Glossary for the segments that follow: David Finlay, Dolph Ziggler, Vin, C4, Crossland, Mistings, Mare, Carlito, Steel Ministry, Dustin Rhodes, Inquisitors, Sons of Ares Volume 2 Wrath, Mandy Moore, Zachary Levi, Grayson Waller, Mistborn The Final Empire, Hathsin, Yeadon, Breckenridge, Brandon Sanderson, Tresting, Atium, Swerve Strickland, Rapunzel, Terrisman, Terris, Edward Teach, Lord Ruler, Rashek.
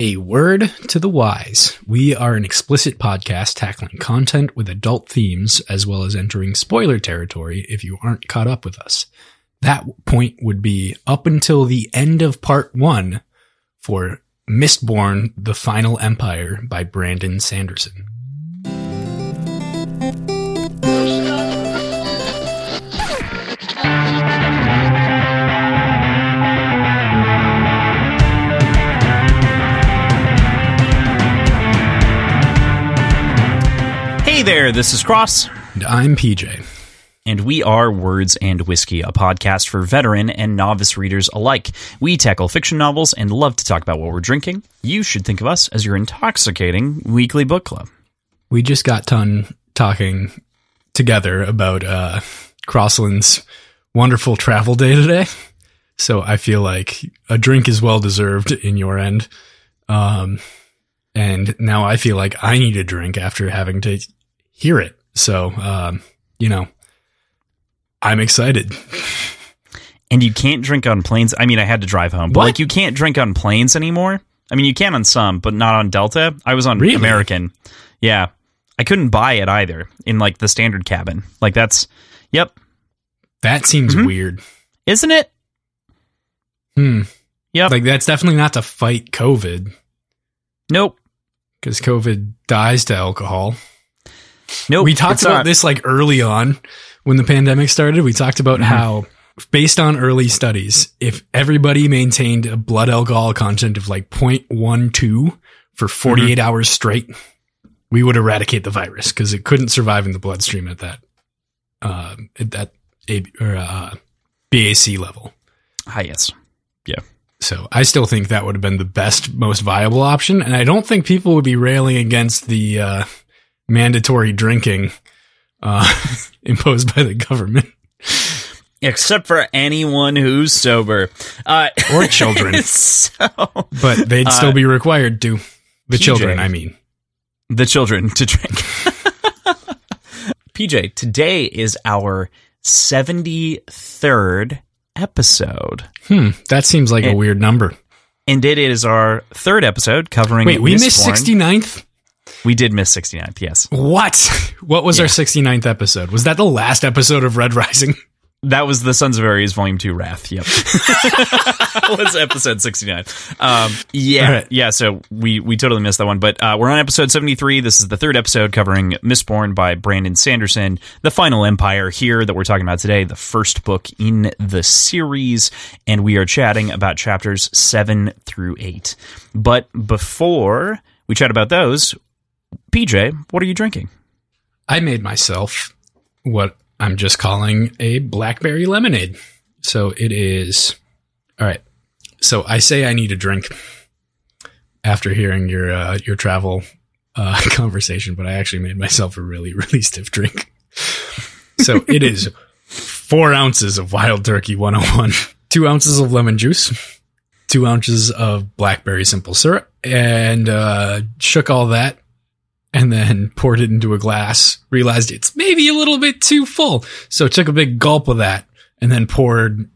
A word to the wise. We are an explicit podcast tackling content with adult themes, as well as entering spoiler territory if you aren't caught up with us. That point would be up until the end of part one for Mistborn The Final Empire by Brandon Sanderson. Hey there, this is Cross. And I'm PJ. And we are Words and Whiskey, a podcast for veteran and novice readers alike. We tackle fiction novels and love to talk about what we're drinking. You should think of us as your intoxicating weekly book club. We just got done talking together about Crossland's wonderful travel day today. So I feel like a drink is well-deserved in your end. And now I feel like I need a drink after having to hear it. So, you know, I'm excited. And you can't drink on planes. I mean, I had to drive home, but like you can't drink on planes anymore. I mean, you can on some, but not on Delta. I was on American. Yeah. I couldn't buy it either in like the standard cabin. Like that's, yep. That seems weird. Isn't it? Yep. Like that's definitely not to fight COVID. Nope. Because COVID dies to alcohol. Nope. We talked about this like early on when the pandemic started. We talked about how, based on early studies, if everybody maintained a blood alcohol content of like 0.12 for 48 hours straight, we would eradicate the virus because it couldn't survive in the bloodstream at that BAC level. Ah, yes. Yeah. So I still think that would have been the best, most viable option. And I don't think people would be railing against the mandatory drinking imposed by the government. Except for anyone who's sober. Or children. But they'd still be required to. The PJ, children, I mean. The children to drink. PJ, today is our 73rd episode. That seems like a weird number. And it is our third episode covering... Wait, we missed 69th? We did miss 69th, yes. What was our 69th episode? Was that the last episode of Red Rising? That was the Sons of Ares Volume 2 Wrath, yep. That was episode 69. So we totally missed that one, but we're on episode 73. This is the third episode covering Mistborn by Brandon Sanderson, The Final Empire here that we're talking about today, the first book in the series, and we are chatting about chapters 7 through 8. But before we chat about those, PJ, what are you drinking? I made myself what I'm just calling a blackberry lemonade. So it is... All right. So I say I need a drink after hearing your travel conversation, but I actually made myself a really, really stiff drink. So it is 4 ounces of Wild Turkey 101, 2 ounces of lemon juice, 2 ounces of blackberry simple syrup, and shook all that. And then poured it into a glass, realized it's maybe a little bit too full. So took a big gulp of that and then poured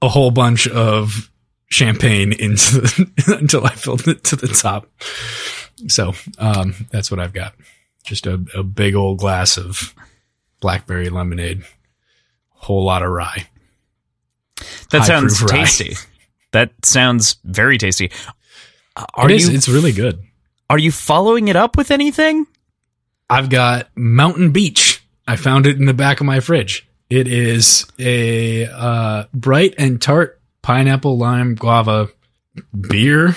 a whole bunch of champagne into until I filled it to the top. So that's what I've got. Just a big old glass of blackberry lemonade. Whole lot of rye. That sounds tasty. That sounds very tasty. It's really good. Are you following it up with anything? I've got Mountain Beach. I found it in the back of my fridge. It is a bright and tart pineapple lime guava beer.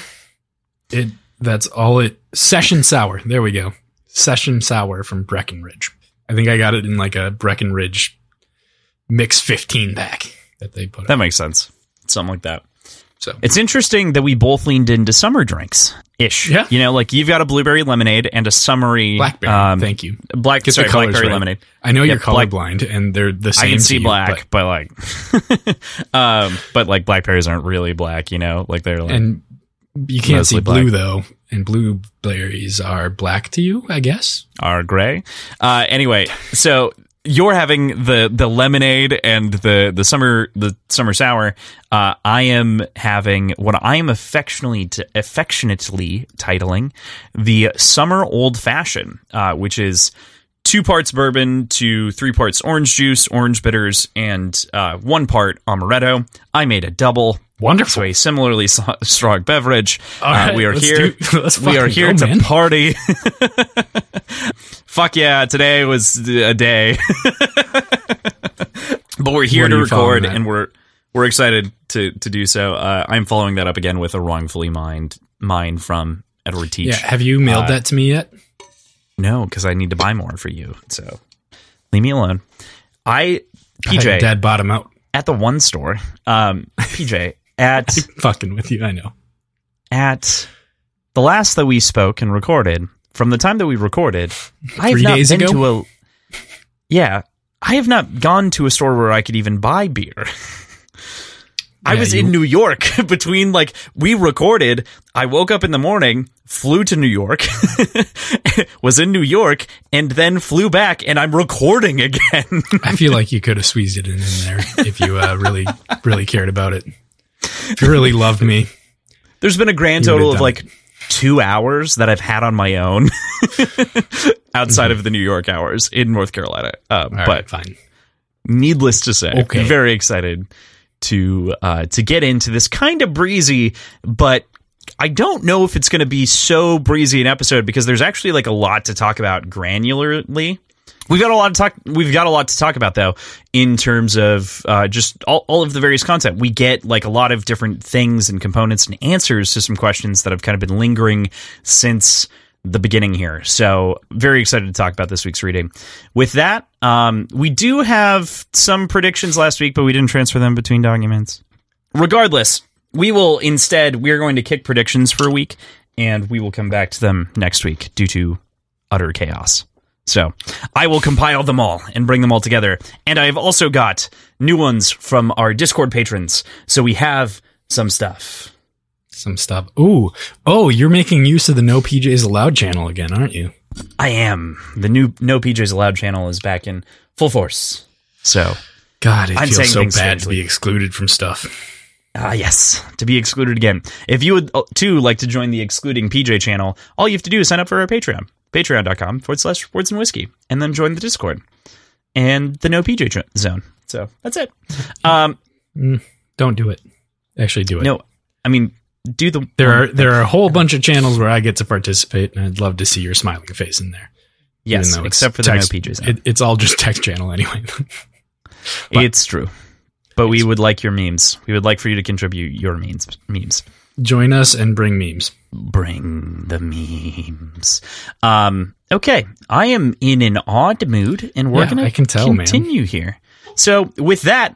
Session Sour. There we go. Session Sour from Breckenridge. I think I got it in like a Breckenridge Mix 15 pack that they put. That makes sense. Something like that. So it's interesting that we both leaned into summer drinks ish. Yeah. You know, like you've got a blueberry lemonade and a summery blackberry. Thank you. Blackberry lemonade. I know you're colorblind and they're the same. I can see black, but but like blackberries aren't really black, you know, like they're like, and you can't see blue though. And blueberries are black to you, I guess. Are gray. Anyway, so You're having the lemonade and the summer sour. I am having what I am affectionately titling the summer old fashioned, which is 2 parts bourbon to 3 parts orange juice, orange bitters, and 1 part amaretto. I made a double. Wonderful. So a similarly strong beverage. Right, we are here. We are here to party. Fuck yeah! Today was a day. But we're here to record, and we're excited to do so. I'm following that up again with a wrongfully mine from Edward Teach. Yeah, have you mailed that to me yet? No, because I need to buy more for you. So leave me alone. I dad bottom out at the one store. PJ at I'm fucking with you. I know. At the last that we spoke and recorded, from the time that we recorded, 3 days ago? I have not gone to a store where I could even buy beer. I was in New York between, like, we recorded, I woke up in the morning, flew to New York, was in New York, and then flew back, and I'm recording again. I feel like you could have squeezed it in there if you really, really cared about it. If you really loved me. There's been a grand total of, like, 2 hours that I've had on my own outside of the New York hours in North Carolina. Fine. Needless to say, I'm very excited to get into this kind of breezy, but I don't know if it's going to be so breezy an episode because there's actually like a lot to talk about granularly. We've got a lot to talk about though in terms of just all of the various content. We get like a lot of different things and components and answers to some questions that have kind of been lingering since the beginning here. So very excited to talk about this week's reading. With that, we do have some predictions last week, but we didn't transfer them between documents. Regardless, we're going to kick predictions for a week and we will come back to them next week due to utter chaos. So I will compile them all and bring them all together. And I've also got new ones from our Discord patrons. So we have some stuff. Ooh. Oh, you're making use of the No PJs Allowed channel again, aren't you? I am. The new No PJs Allowed channel is back in full force. So God, it feels so bad to be excluded from stuff. Yes, to be excluded again. If you would, too, like to join the excluding PJ channel, all you have to do is sign up for our Patreon. patreon.com/wordsandwhiskey, and then join the Discord and the No PJ zone. So that's it. Don't do it. Actually, do it. No, I mean, do the. There are a whole bunch of channels where I get to participate, and I'd love to see your smiling face in there. Yes, except for the No PJ zone. It's all just text channel anyway. It's true, but we would like your memes. We would like for you to contribute your memes. Join us and bring memes. Bring the memes. Okay, I am in an odd mood, and we're going to continue here. So, with that,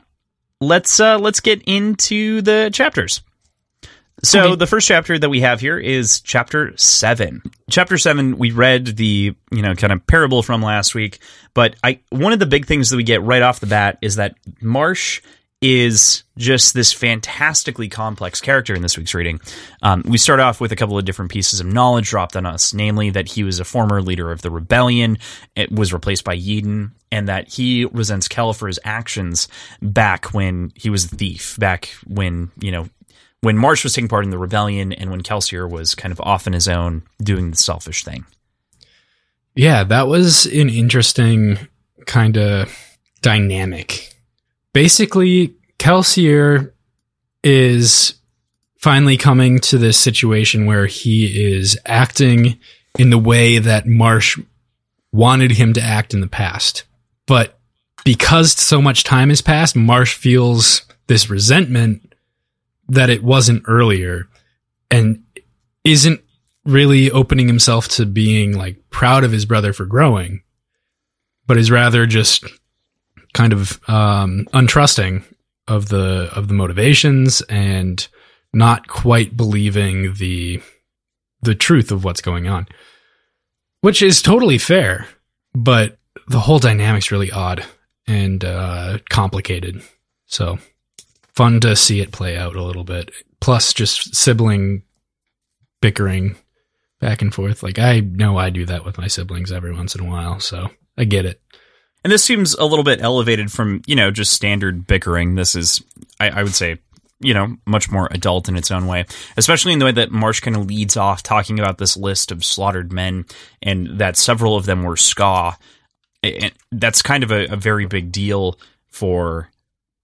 let's get into the chapters. So, The first chapter that we have here is Chapter 7. Chapter 7, we read the kind of parable from last week, but one of the big things that we get right off the bat is that Marsh is just this fantastically complex character in this week's reading. We start off with a couple of different pieces of knowledge dropped on us, namely that he was a former leader of the rebellion, it was replaced by Yeadon, and that he resents Kell for his actions back when he was the thief, back when, when Marsh was taking part in the rebellion and when Kelsier was kind of off on his own doing the selfish thing. Yeah, that was an interesting kind of dynamic. Basically, Kelsier is finally coming to this situation where he is acting in the way that Marsh wanted him to act in the past. But because so much time has passed, Marsh feels this resentment that it wasn't earlier and isn't really opening himself to being like proud of his brother for growing, but is rather just kind of untrusting of the motivations and not quite believing the truth of what's going on, which is totally fair, but the whole dynamic's really odd and complicated. So fun to see it play out a little bit. Plus just sibling bickering back and forth. Like I know I do that with my siblings every once in a while, so I get it. And this seems a little bit elevated from, you know, just standard bickering. This is, I would say, you know, much more adult in its own way, especially in the way that Marsh kind of leads off talking about this list of slaughtered men and that several of them were ska. And that's kind of a very big deal for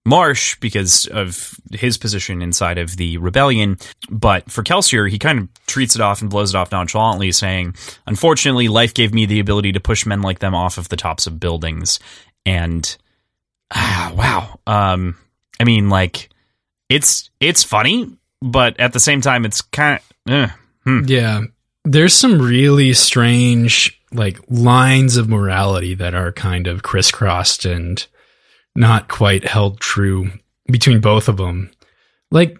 Marsh because of his position inside of the rebellion. But for Kelsier, he kind of treats it off and blows it off nonchalantly, saying, unfortunately, life gave me the ability to push men like them off of the tops of buildings. And I mean, like, it's funny, but at the same time, it's kind of, Yeah, there's some really strange, like, lines of morality that are kind of crisscrossed and not quite held true between both of them. Like,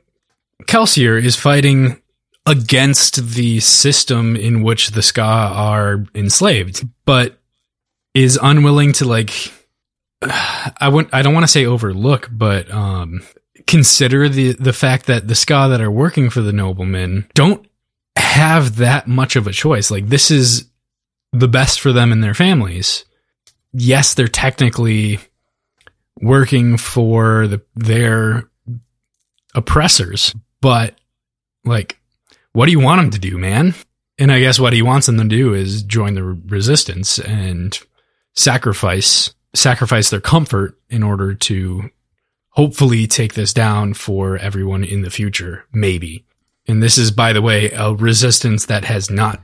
Kelsier is fighting against the system in which the Ska are enslaved, but is unwilling to, like, I don't want to say overlook, but consider the fact that the Ska that are working for the noblemen don't have that much of a choice. Like, this is the best for them and their families. Yes, they're technically working for their oppressors, but, like, what do you want them to do, man? And I guess what he wants them to do is join the resistance and sacrifice their comfort in order to hopefully take this down for everyone in the future, maybe. And this is, by the way, a resistance that has not,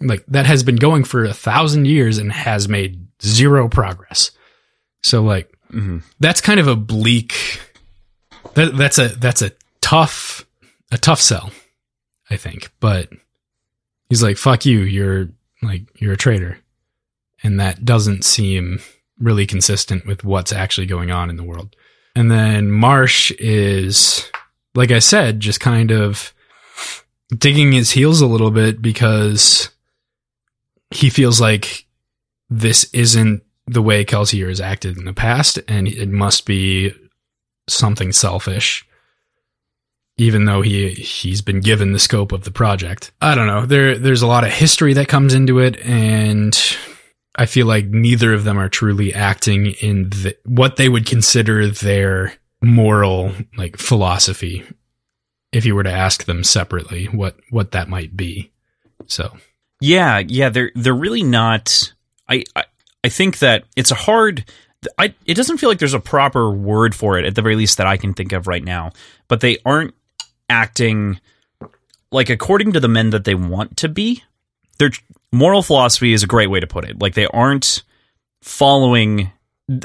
like, that has been going for 1,000 years and has made zero progress. So, like, that's kind of a bleak, that's a tough sell, I think. But he's like, fuck you, you're a traitor. And that doesn't seem really consistent with what's actually going on in the world. And then Marsh is, like I said, just kind of digging his heels a little bit because he feels like this isn't the way Kelsier has acted in the past, and it must be something selfish, even though he's been given the scope of the project. I don't know. There's a lot of history that comes into it, and I feel like neither of them are truly acting in what they would consider their moral, like, philosophy, if you were to ask them separately what that might be. So yeah, they're really not. I think that it's a hard, it doesn't feel like there's a proper word for it, at the very least that I can think of right now, but they aren't acting, like, according to the men that they want to be. Their moral philosophy is a great way to put it. Like, they aren't following,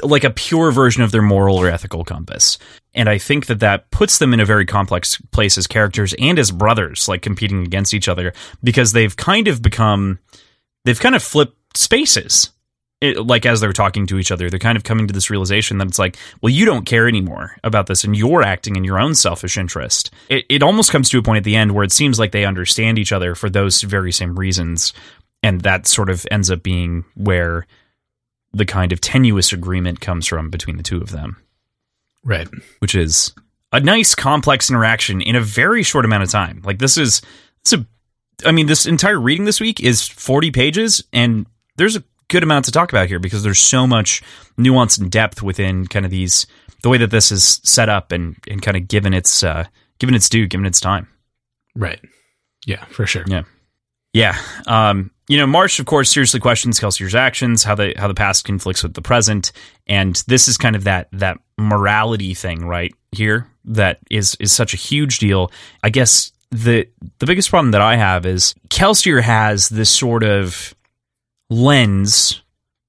like, a pure version of their moral or ethical compass. And I think that puts them in a very complex place as characters and as brothers, like, competing against each other, because they've kind of flipped spaces. Like, as they're talking to each other, they're kind of coming to this realization that it's like, well, you don't care anymore about this, and you're acting in your own selfish interest. It almost comes to a point at the end where it seems like they understand each other for those very same reasons, and that sort of ends up being where the kind of tenuous agreement comes from between the two of them. Right. Which is a nice, complex interaction in a very short amount of time. Like, this entire reading this week is 40 pages, and there's a good amount to talk about here because there's so much nuance and depth within kind of the way that this is set up and kind of given its time. Right. Yeah, for sure. Yeah. Yeah. You know, Marsh, of course, seriously questions Kelsier's actions, how the past conflicts with the present. And this is kind of that morality thing right here that is such a huge deal. I guess the biggest problem that I have is Kelsier has this sort of lens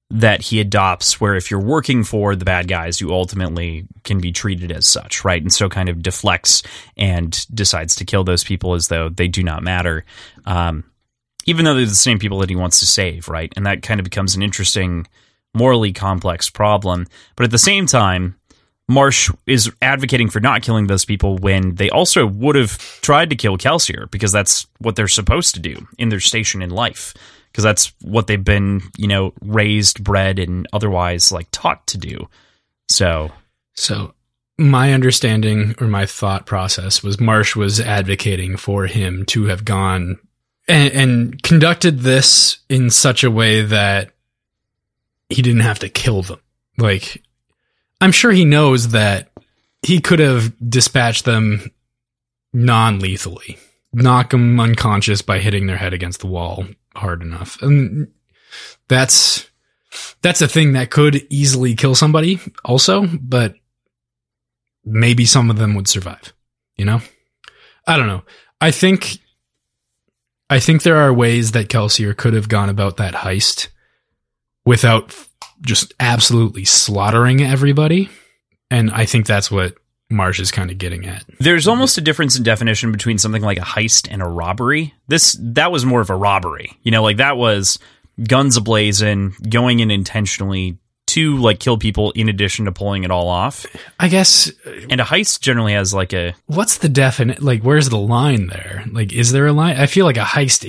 that he adopts where if you're working for the bad guys, you ultimately can be treated as such, right? And so kind of deflects and decides to kill those people as though they do not matter, even though they're the same people that he wants to save, right? And that kind of becomes an interesting, morally complex problem. But at the same time, Marsh is advocating for not killing those people when they also would have tried to kill Kelsier because that's what they're supposed to do in their station in life. Because that's what they've been, you know, raised, bred, and otherwise, like, taught to do. So my understanding or my thought process was Marsh was advocating for him to have gone and conducted this in such a way that he didn't have to kill them. Like, I'm sure he knows that he could have dispatched them non-lethally, knock them unconscious by hitting their head against the wall hard enough. And that's a thing that could easily kill somebody also, but maybe some of them would survive, you know? I don't know. I think there are ways that Kelsier could have gone about that heist without just absolutely slaughtering everybody. And I think that's what Marsh is kind of getting at. There's almost a difference in definition between something like a heist and a robbery. That was more of a robbery. You know, like that was guns ablazing, going in intentionally to like kill people in addition to pulling it all off, I guess. And a heist generally has like a... What's the definite... Like, where's the line there? Like, is there a line? I feel like a heist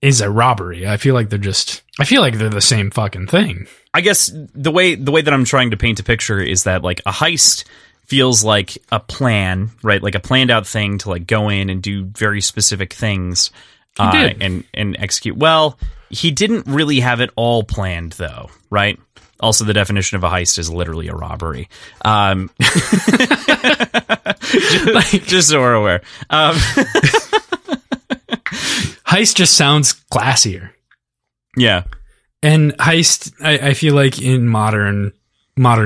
is a robbery. I feel like they're just... I feel like they're the same fucking thing. I guess the way that I'm trying to paint a picture is that like a heist feels like a plan, right? Like a planned out thing to like go in and do very specific things and execute. Well, he didn't really have it all planned though, right? Also, the definition of a heist is literally a robbery. Just so we're aware. Heist just sounds classier. Yeah. And heist, I feel like in modern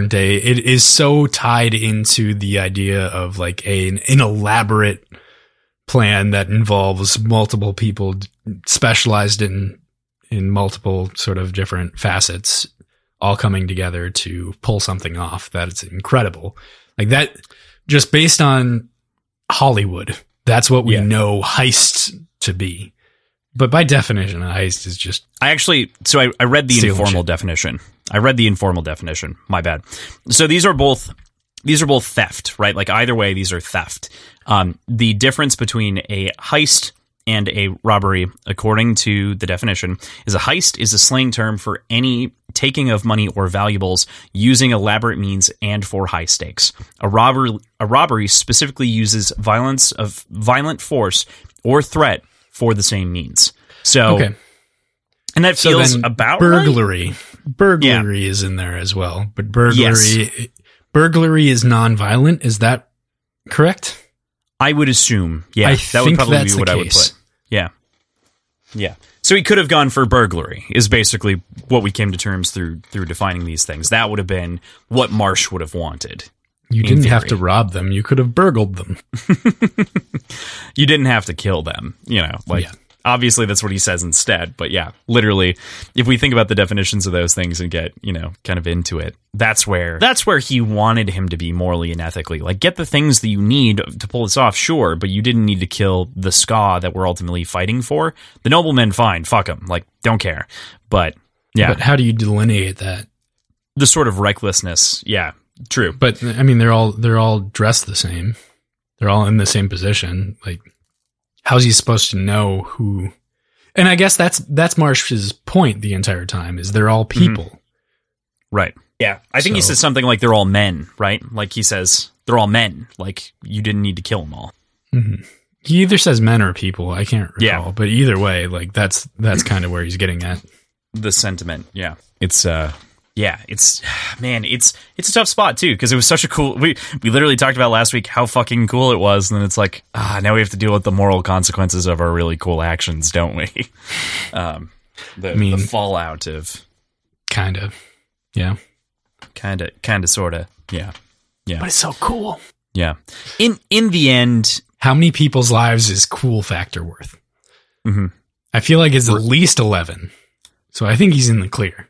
day, it is so tied into the idea of like an elaborate plan that involves multiple people specialized in multiple sort of different facets, all coming together to pull something off. That it's incredible. Like that, just based on Hollywood, that's what we know heists to be. But by definition, a heist is just... I read the informal definition. My bad. So these are both theft, right? Like either way, these are theft. The difference between a heist and a robbery, according to the definition, is a heist is a slang term for any taking of money or valuables using elaborate means and for high stakes. A robbery specifically uses violence of violent force or threat for the same means. So, okay. And that feels about burglary. Right? Burglary is in there as well, but burglary is non-violent. Is that correct? I would assume, yeah. That would probably be what I would put. Yeah. Yeah. So he could have gone for burglary, is basically what we came to terms through defining these things. That would have been what Marsh would have wanted. You didn't have to rob them. You could have burgled them. You didn't have to kill them. You know, like, obviously that's what he says instead. But yeah, literally, if we think about the definitions of those things and get, you know, kind of into it, that's where he wanted him to be morally and ethically. Like, get the things that you need to pull this off, sure, but you didn't need to kill the Ska that we're ultimately fighting for. The noblemen, fine, fuck them. Like, don't care. But, yeah. But how do you delineate that? The sort of recklessness, yeah. True. But I mean, they're all dressed the same. They're all in the same position. Like, how's he supposed to know who? And I guess that's Marsh's point the entire time, is they're all people. Mm-hmm. Right. Yeah. I think he says something like they're all men, right? Like he says they're all men. Like, you didn't need to kill them all. Mm-hmm. He either says men or people. I can't recall, but either way, like that's kind of where he's getting at. The sentiment. Yeah. It's a tough spot too, because it was such a cool... We literally talked about last week how fucking cool it was, and then it's like, now we have to deal with the moral consequences of our really cool actions, don't we? The fallout of... Kind of, yeah. Kind of, sort of, yeah. Yeah. But it's so cool. Yeah. In the end... How many people's lives is cool factor worth? Mm-hmm. I feel like it's at least 11, so I think he's in the clear.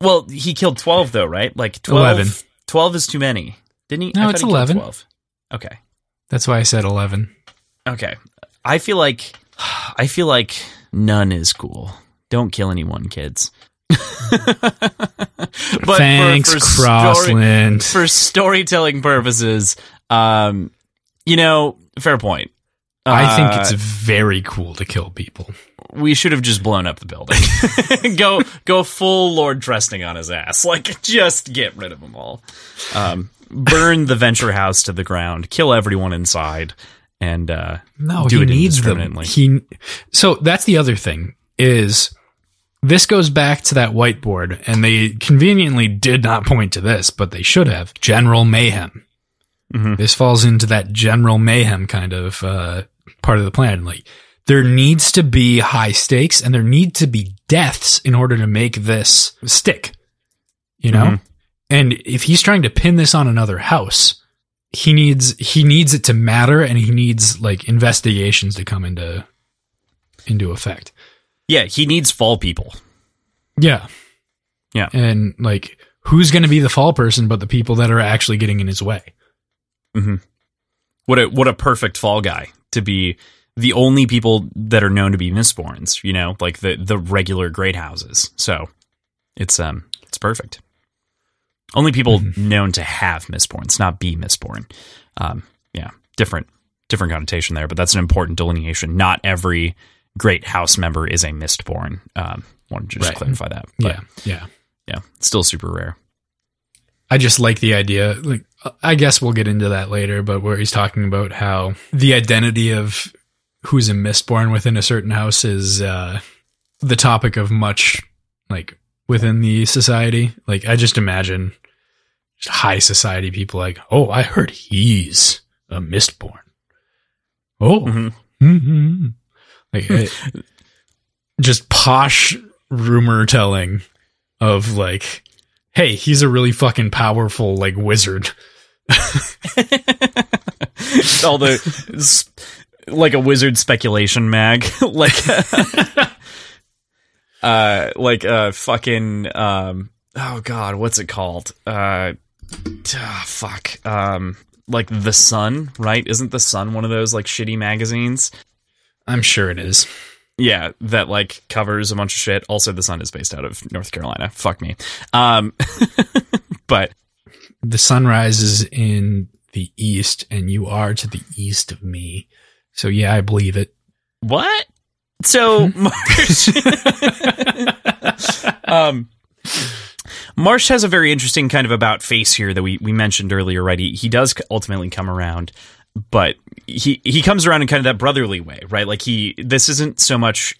Well, he killed 12, though, right? Like 12, 11. 12 is too many, didn't he? No, it's 11. 12. Okay, that's why I said 11. Okay, I feel like none is cool. Don't kill anyone, kids. But thanks, for Crossland. For storytelling purposes, you know, fair point. I think it's very cool to kill people. We should have just blown up the building. Go full Lord Trusting on his ass. Like, just get rid of them all. Burn the Venture House to the ground. Kill everyone inside. And do it indiscriminately. So that's the other thing, is This goes back to that whiteboard, and they conveniently did not point to this, but they should have. General mayhem. Mm-hmm. This falls into that general mayhem kind of part of the plan. Like, there needs to be high stakes, and there need to be deaths in order to make this stick, you know? Mm-hmm. And if he's trying to pin this on another house, he needs it to matter, and he needs, like, investigations to come into effect. Yeah, he needs fall people. Yeah. Yeah. And, like, who's going to be the fall person but the people that are actually getting in his way? Mm-hmm. What a perfect fall guy to be the only people that are known to be Mistborns, you know, like the regular great houses. So it's perfect. Only people mm-hmm. known to have Mistborns, not be Mistborn. Yeah, different connotation there, but that's an important delineation. Not every great house member is a Mistborn. Wanted to just clarify that. But, yeah, still super rare. I just like the idea. Like, I guess we'll get into that later, but where he's talking about how the identity of who's a Mistborn within a certain house is the topic of much, like, within the society. Like, I just imagine just high society people like, oh, I heard he's a Mistborn. Oh, mm-hmm. Mm-hmm. Like, just posh rumor telling of, like, hey, he's a really fucking powerful, like, wizard. All the, like, a wizard speculation mag. like a fucking, oh God, what's it called? Like The Sun, right? Isn't The Sun one of those, like, shitty magazines? I'm sure it is. Yeah, that, like, covers a bunch of shit. Also, The Sun is based out of North Carolina. Fuck me. But the sun rises in the east, and you are to the east of me. So, yeah, I believe it. What? So, Marsh... Marsh has a very interesting kind of about face here that we mentioned earlier, right? He does ultimately come around... But he comes around in kind of that brotherly way, right? Like, this isn't so much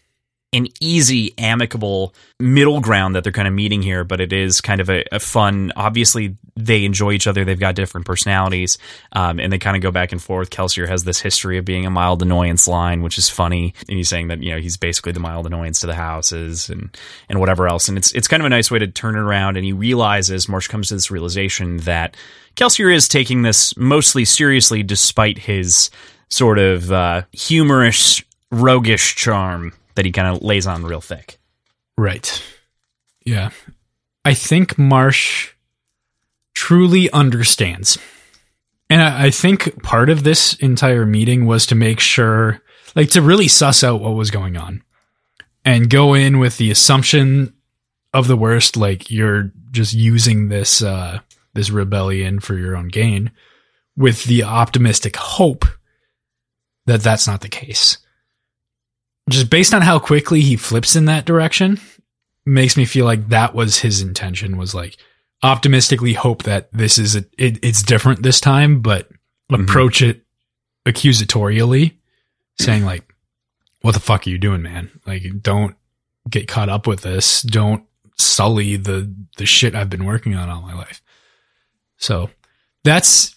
an easy, amicable middle ground that they're kind of meeting here, but it is kind of a fun, obviously they enjoy each other. They've got different personalities, and they kind of go back and forth. Kelsier has this history of being a mild annoyance line, which is funny. And he's saying that, you know, he's basically the mild annoyance to the houses and whatever else. And it's kind of a nice way to turn it around. And he realizes, Marsh comes to this realization that Kelsier is taking this mostly seriously, despite his sort of humorous, roguish charm that he kind of lays on real thick. Right. Yeah. I think Marsh truly understands. And I think part of this entire meeting was to make sure, like, to really suss out what was going on and go in with the assumption of the worst, like, you're just using this, this rebellion for your own gain, with the optimistic hope that that's not the case. Just based on how quickly he flips in that direction, makes me feel like that was his intention, was, like, optimistically hope that this is it's different this time, but approach it accusatorially, saying, like, what the fuck are you doing, man? Like, don't get caught up with this. Don't sully the shit I've been working on all my life. So that's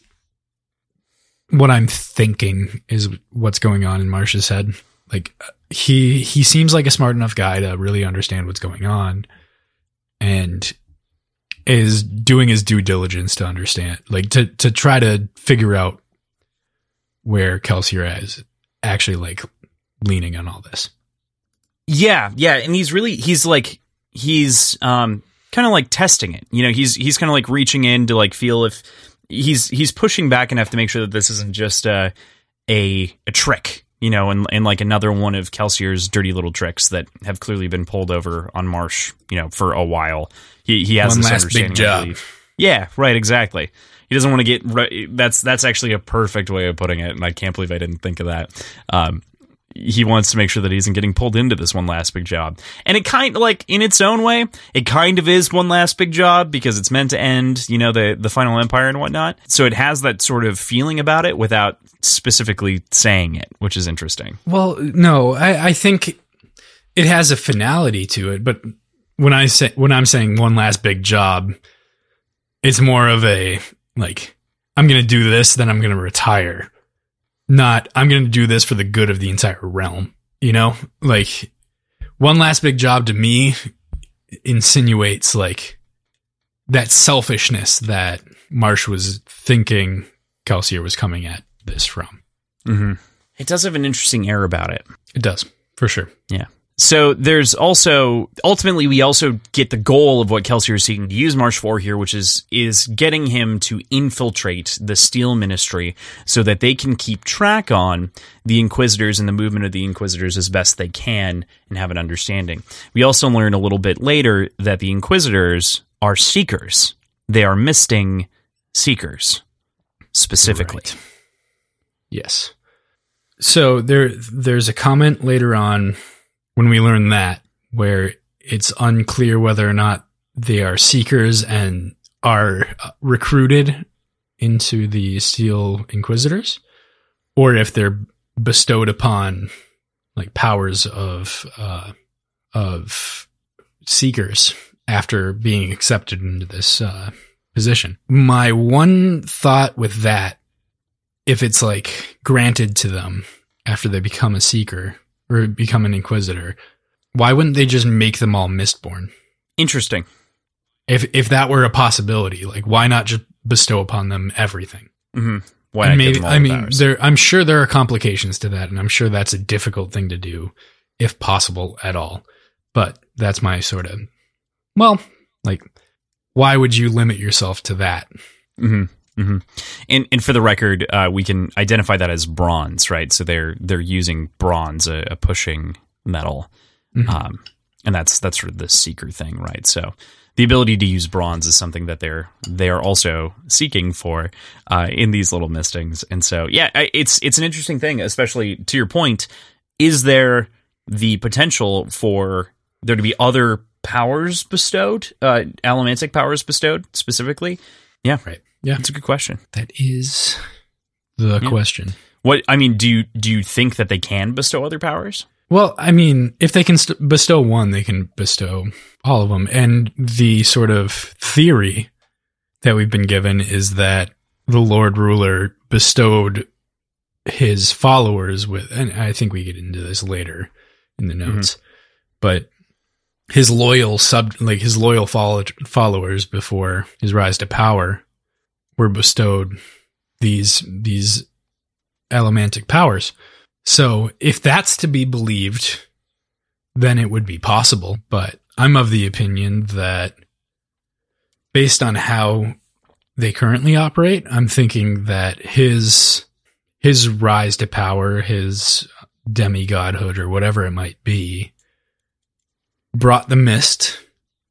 what I'm thinking is what's going on in Marsh's head. Like, he seems like a smart enough guy to really understand what's going on, and is doing his due diligence to understand, like, to try to figure out where Kelsier is actually, like, leaning on all this. Yeah. Yeah. And he's kind of, like, testing it, you know, he's kind of, like, reaching in to, like, feel if he's pushing back enough to make sure that this isn't just a trick. You know, and like another one of Kelsier's dirty little tricks that have clearly been pulled over on Marsh, you know, for a while. He has one this last understanding big job. Yeah, right, exactly. He doesn't want to get right. That's actually a perfect way of putting it, and I can't believe I didn't think of that. He wants to make sure that he isn't getting pulled into this one last big job. And it kind of, like, in its own way, it kind of is one last big job, because it's meant to end, you know, the Final Empire and whatnot. So it has that sort of feeling about it without specifically saying it, which is interesting. Well, no, I think it has a finality to it, but when I'm saying one last big job, it's more of a like, I'm going to do this, then I'm going to retire. Not, I'm going to do this for the good of the entire realm. You know, like one last big job to me insinuates like that selfishness that Marsh was thinking Kelsier was coming at this from. Mm-hmm. It does have an interesting air about it. It does, for sure. Yeah. So there's also, ultimately, we also get the goal of what Kelsier is seeking to use Marsh for here, which is getting him to infiltrate the Steel Ministry so that they can keep track on the Inquisitors and the movement of the Inquisitors as best they can and have an understanding. We also learn a little bit later that the Inquisitors are seekers. They are misting seekers, specifically. Right. Yes. So there's a comment later on when we learn that, where it's unclear whether or not they are seekers and are recruited into the Steel Inquisitors, or if they're bestowed upon like powers of seekers after being accepted into this position. My one thought with that, if it's like granted to them after they become a seeker, or become an Inquisitor, why wouldn't they just make them all Mistborn? Interesting. If that were a possibility, like why not just bestow upon them everything? Mm-hmm. Why? I'm sure there are complications to that, and I'm sure that's a difficult thing to do, if possible at all. But that's my sort of, well, like, why would you limit yourself to that? Mm-hmm. Mm-hmm. And for the record, we can identify that as bronze, right? So they're using bronze, a pushing metal, mm-hmm. And that's sort of the seeker thing, right? So the ability to use bronze is something that they are also seeking for in these little mistings. And so yeah, it's an interesting thing, especially to your point. Is there the potential for there to be other powers bestowed, allomantic powers bestowed specifically? Yeah, right. Yeah, that's a good question. That is the question. What I mean, do you think that they can bestow other powers? Well, I mean, if they can bestow one, they can bestow all of them. And the sort of theory that we've been given is that the Lord Ruler bestowed his followers with, and I think we get into this later in the notes, mm-hmm. but his loyal followers before his rise to power were bestowed these allomantic powers. So if that's to be believed, then it would be possible. But I'm of the opinion that based on how they currently operate, I'm thinking that his rise to power, his demigodhood or whatever it might be, brought the mist.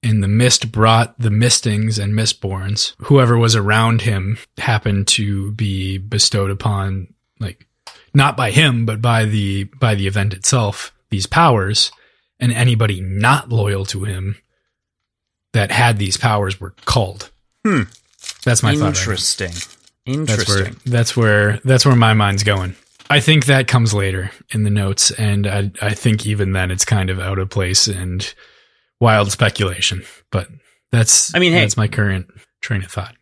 And the mist brought the mistings and mistborns. Whoever was around him happened to be bestowed upon, like, not by him, but by the event itself, these powers. And anybody not loyal to him that had these powers were culled. Hmm. That's my thought. Interesting. Right. Interesting. That's where my mind's going. I think that comes later in the notes, and I think even then it's kind of out of place and wild speculation, but that's my current train of thought.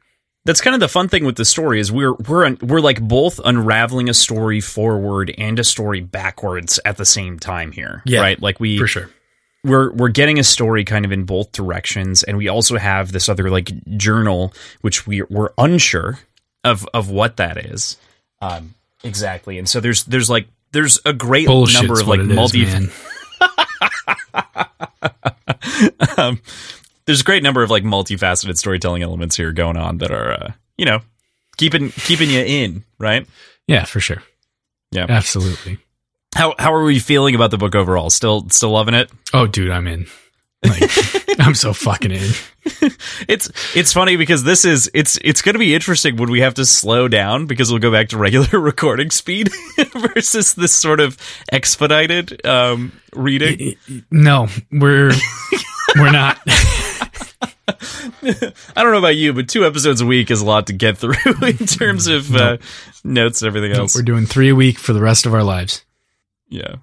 That's kind of the fun thing with the story is we're like both unraveling a story forward and a story backwards at the same time here, yeah, right? Like for sure. We're getting a story kind of in both directions, and we also have this other like journal which we're unsure of what that is exactly. And so there's a great Bullshit's number of like multi. There's a great number of like multifaceted storytelling elements here going on that are, you know, keeping you in, right? Yeah, for sure. Yeah, absolutely. How are we feeling about the book overall? Still loving it? Oh, dude, I'm in. Like, I'm so fucking in. It's funny because it's going to be interesting when we have to slow down because we'll go back to regular recording speed versus this sort of expedited reading. No, we're not. I don't know about you, but 2 episodes a week is a lot to get through in terms of notes and everything else. We're doing 3 a week for the rest of our lives. Yeah,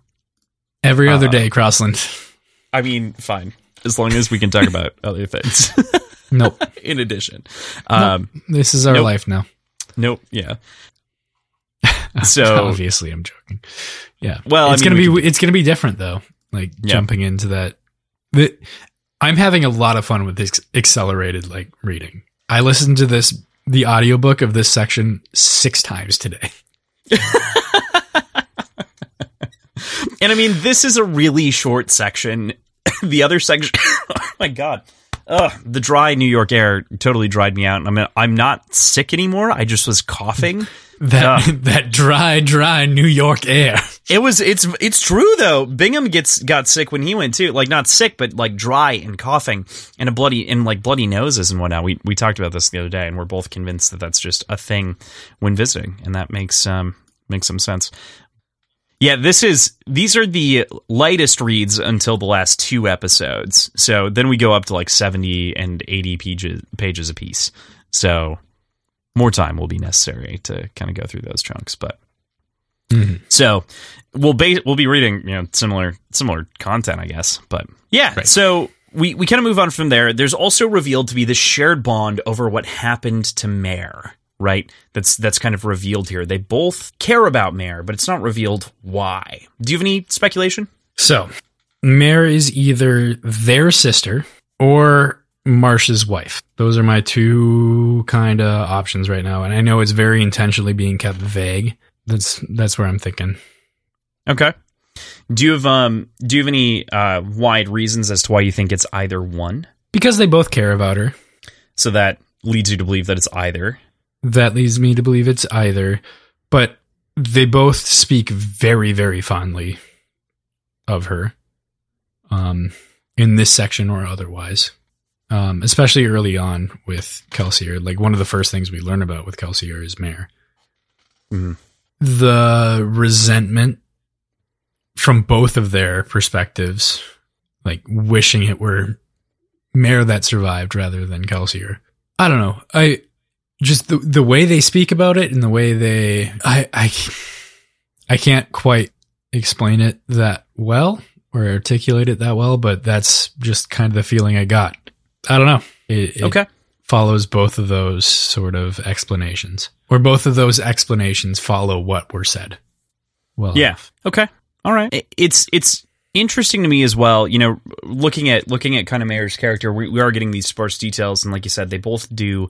every other day, Crossland. I mean, fine. As long as we can talk about other things. Nope. In addition. Nope. This is our life now. Nope. Yeah. So obviously I'm joking. Yeah. Well, it's going to be different though. Like jumping into that. I'm having a lot of fun with this accelerated like reading. I listened to the audiobook of this section 6 times today. And I mean, this is a really short section. The other section, oh my God. The dry New York air totally dried me out. And I'm not sick anymore. I just was coughing. That dry New York air. It's true though. Bingham got sick when he went too. Like not sick, but like dry and coughing and bloody noses and whatnot. We talked about this the other day, and we're both convinced that that's just a thing when visiting, and that makes some sense. Yeah, these are the lightest reads until the last 2 episodes. So then we go up to like 70 and 80 pages a piece. So more time will be necessary to kind of go through those chunks, but so we'll be reading, similar content, I guess. But yeah, right. So we kind of move on from there. There's also revealed to be this shared bond over what happened to Mare, right? That's kind of revealed here. They both care about Mare, but it's not revealed why. Do you have any speculation? So Mare is either their sister or Marsh's wife. Those are my 2 kind of options right now, and I know it's very intentionally being kept vague. That's where I'm thinking. Okay. Do you have any wide reasons as to why you think it's either one? Because they both care about her. So that leads you to believe that it's either. That leads me to believe it's either, but they both speak very, very fondly of her, in this section or otherwise. Especially early on with Kelsier, like one of the first things we learn about with Kelsier is Mare. Mm-hmm. The resentment from both of their perspectives, like wishing it were Mare that survived rather than Kelsier. I don't know. I just the way they speak about it and the way they, I can't quite explain it that well or articulate it that well, but that's just kind of the feeling I got. I don't know. It follows both of those sort of explanations, or both of those explanations follow what were said. Well, yeah. Enough. Okay. All right. It's interesting to me as well. You know, looking at kind of Mare's character, we are getting these sparse details, and like you said, they both do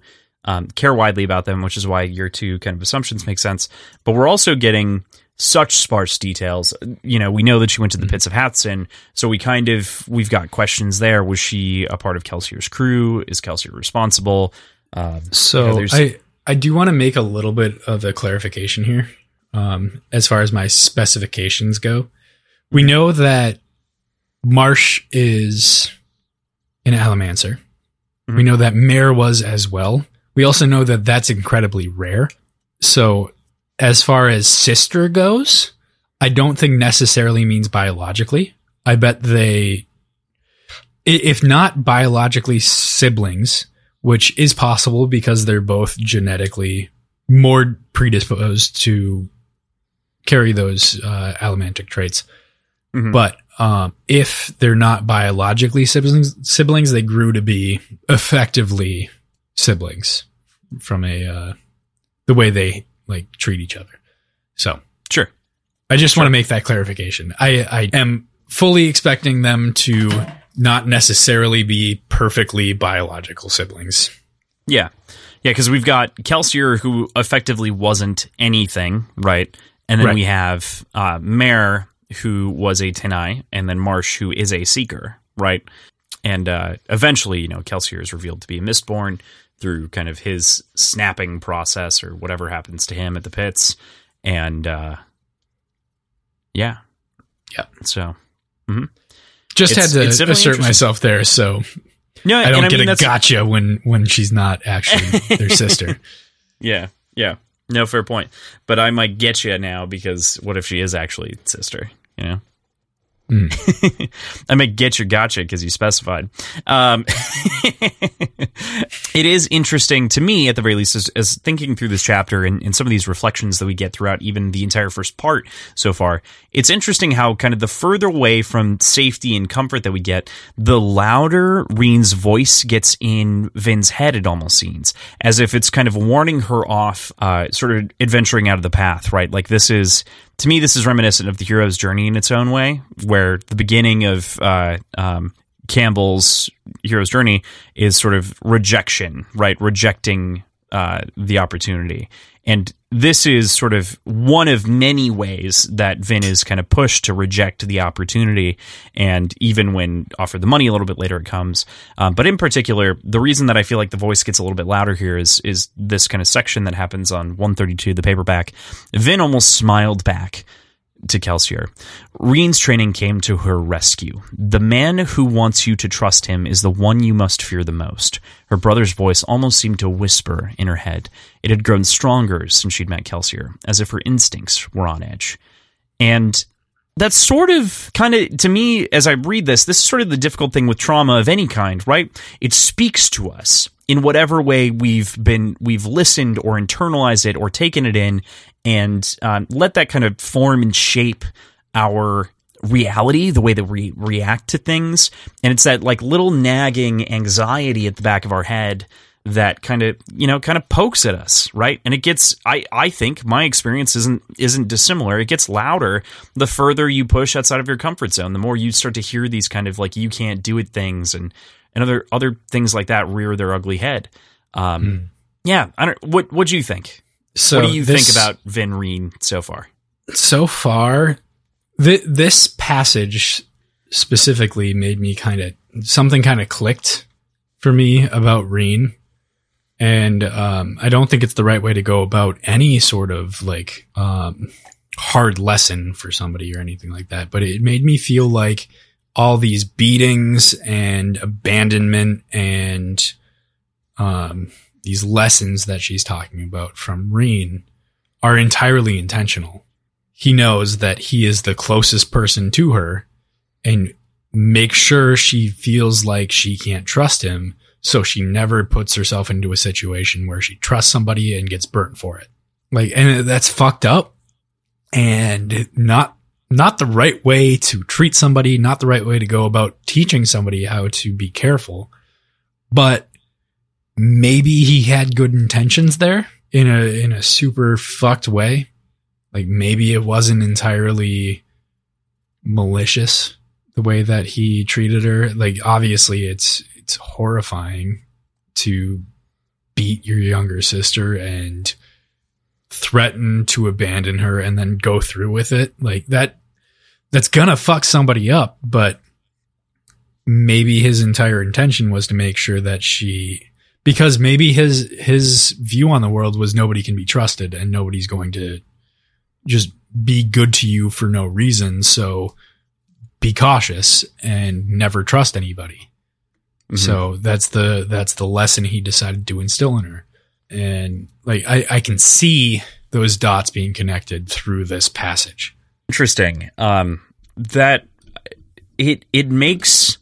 care widely about them, which is why your 2 kind of assumptions make sense. But we're also getting such sparse details. You know, we know that she went to the pits of Hathsin, so we've got questions there. Was she a part of Kelsier's crew? Is Kelsier responsible? I do want to make a little bit of a clarification here. As far as my specifications go, we know that Marsh is an Allomancer. Mm-hmm. We know that Mare was as well. We also know that that's incredibly rare. So as far as sister goes, I don't think necessarily means biologically. I bet they, if not biologically siblings, which is possible because they're both genetically more predisposed to carry those allomantic traits. Mm-hmm. But if they're not biologically siblings, they grew to be effectively siblings from the way they like treat each other. So sure. I just want to make that clarification. I am fully expecting them to not necessarily be perfectly biological siblings. Yeah. Yeah. Cause we've got Kelsier, who effectively wasn't anything. Right. And then we have Mare, who was a Tenai, and then Marsh, who is a Seeker. Right. And eventually, Kelsier is revealed to be a Mistborn through kind of his snapping process or whatever happens to him at the pits. And yeah. So just had to assert myself there. So no, I don't get a gotcha when she's not actually their sister. Yeah. Yeah. No, fair point. But I might get you now, because what if she is actually sister, I may get your gotcha because you specified. it is interesting to me, at the very least, as thinking through this chapter and some of these reflections that we get throughout even the entire first part so far, it's interesting how kind of the further away from safety and comfort that we get, the louder Reen's voice gets in Vin's head, it almost seems, as if it's kind of warning her off, sort of adventuring out of the path, right? Like this is... To me, this is reminiscent of the hero's journey in its own way, where the beginning of Campbell's hero's journey is sort of rejection, right? Rejecting the opportunity. And this is sort of one of many ways that Vin is kind of pushed to reject the opportunity. And even when offered the money a little bit later, it comes. But in particular, the reason that I feel like the voice gets a little bit louder here is this kind of section that happens on 132, the paperback. Vin almost smiled back to Kelsier. Reen's training came to her rescue. The man who wants you to trust him is the one you must fear the most. Her brother's voice almost seemed to whisper in her head. It had grown stronger since she'd met Kelsier, as if her instincts were on edge. And that's sort of kind of, to me, as I read this is sort of the difficult thing with trauma of any kind, right? It speaks to us in whatever way we've listened or internalized it or taken it in, and let that kind of form and shape our reality, the way that we react to things. And it's that like little nagging anxiety at the back of our head that kind of pokes at us, right? And it gets, I think my experience isn't dissimilar. It gets louder the further you push outside of your comfort zone, the more you start to hear these kind of like you can't do it things and other things like that rear their ugly head. Yeah, I don't. What do you think? So what do you think about Vin Reen so far? So far, this passage specifically made me something clicked for me about Reen. And I don't think it's the right way to go about any sort of like hard lesson for somebody or anything like that. But it made me feel like all these beatings and abandonment and these lessons that she's talking about from Reen are entirely intentional. He knows that he is the closest person to her and makes sure she feels like she can't trust him, so she never puts herself into a situation where she trusts somebody and gets burnt for it. Like, and that's fucked up and not the right way to treat somebody, not the right way to go about teaching somebody how to be careful. But maybe he had good intentions there in a super fucked way. Like maybe it wasn't entirely malicious the way that he treated her. Like obviously it's horrifying to beat your younger sister and threaten to abandon her and then go through with it. Like that's gonna fuck somebody up, but maybe his entire intention was to make sure that she... Because maybe his view on the world was nobody can be trusted and nobody's going to just be good to you for no reason. So be cautious and never trust anybody. Mm-hmm. So that's the lesson he decided to instill in her. And like, I can see those dots being connected through this passage. Interesting. That it makes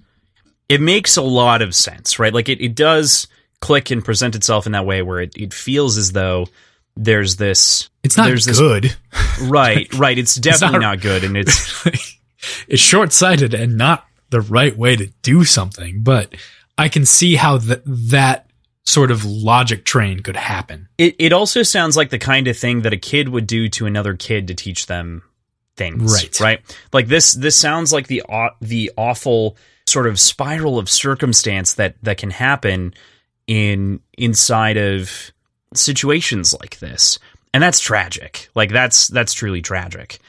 a lot of sense, right? Like it does click and present itself in that way where it feels as though there's this... It's not good. Right. It's definitely not good. And it's short-sighted and not the right way to do something. But I can see how that sort of logic train could happen. It also sounds like the kind of thing that a kid would do to another kid to teach them things. Right? Like this sounds like the awful sort of spiral of circumstance that can happen inside of situations like this. And that's tragic. Like that's truly tragic.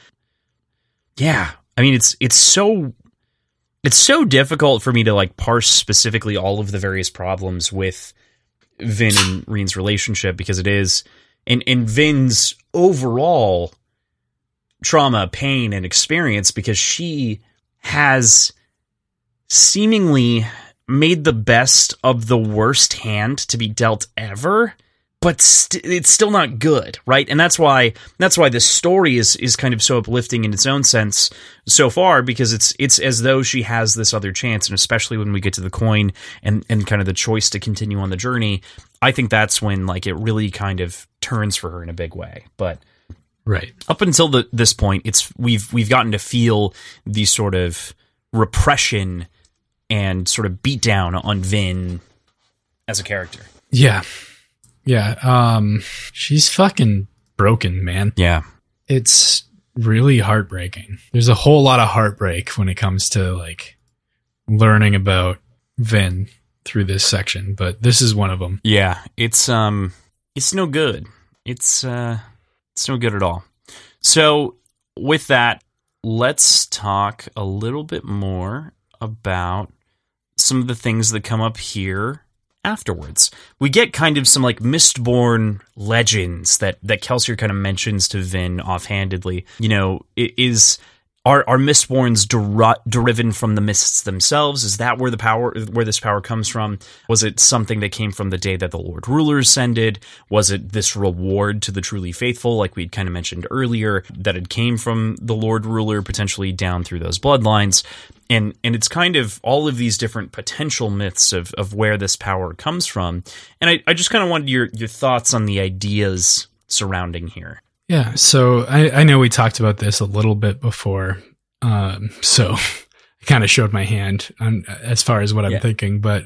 Yeah. I mean, it's so difficult for me to like parse specifically all of the various problems with Vin and Reen's relationship, because it is in Vin's overall trauma, pain, and experience, because she has seemingly made the best of the worst hand to be dealt ever, but it's still not good, right? And that's why this story is kind of so uplifting in its own sense so far, because it's as though she has this other chance, and especially when we get to the coin and kind of the choice to continue on the journey, I think that's when like it really kind of turns for her in a big way. But right up until this point, it's we've gotten to feel the sort of repression and sort of beat down on Vin as a character. Yeah. Yeah. She's fucking broken, man. Yeah. It's really heartbreaking. There's a whole lot of heartbreak when it comes to like learning about Vin through this section, but this is one of them. Yeah. It's no good. It's no good at all. So with that, let's talk a little bit more about some of the things that come up here afterwards. We get kind of some like Mistborn legends that Kelsier kind of mentions to Vin offhandedly. You know, are Mistborns deriven from the mists themselves? Is that where this power comes from? Was it something that came from the day that the Lord Ruler ascended? Was it this reward to the truly faithful, like we'd kind of mentioned earlier, that it came from the Lord Ruler, potentially down through those bloodlines? And it's kind of all of these different potential myths of where this power comes from. And I just kind of wanted your thoughts on the ideas surrounding here. Yeah, so I know we talked about this a little bit before, so I kind of showed my hand on, as far as what I'm thinking, but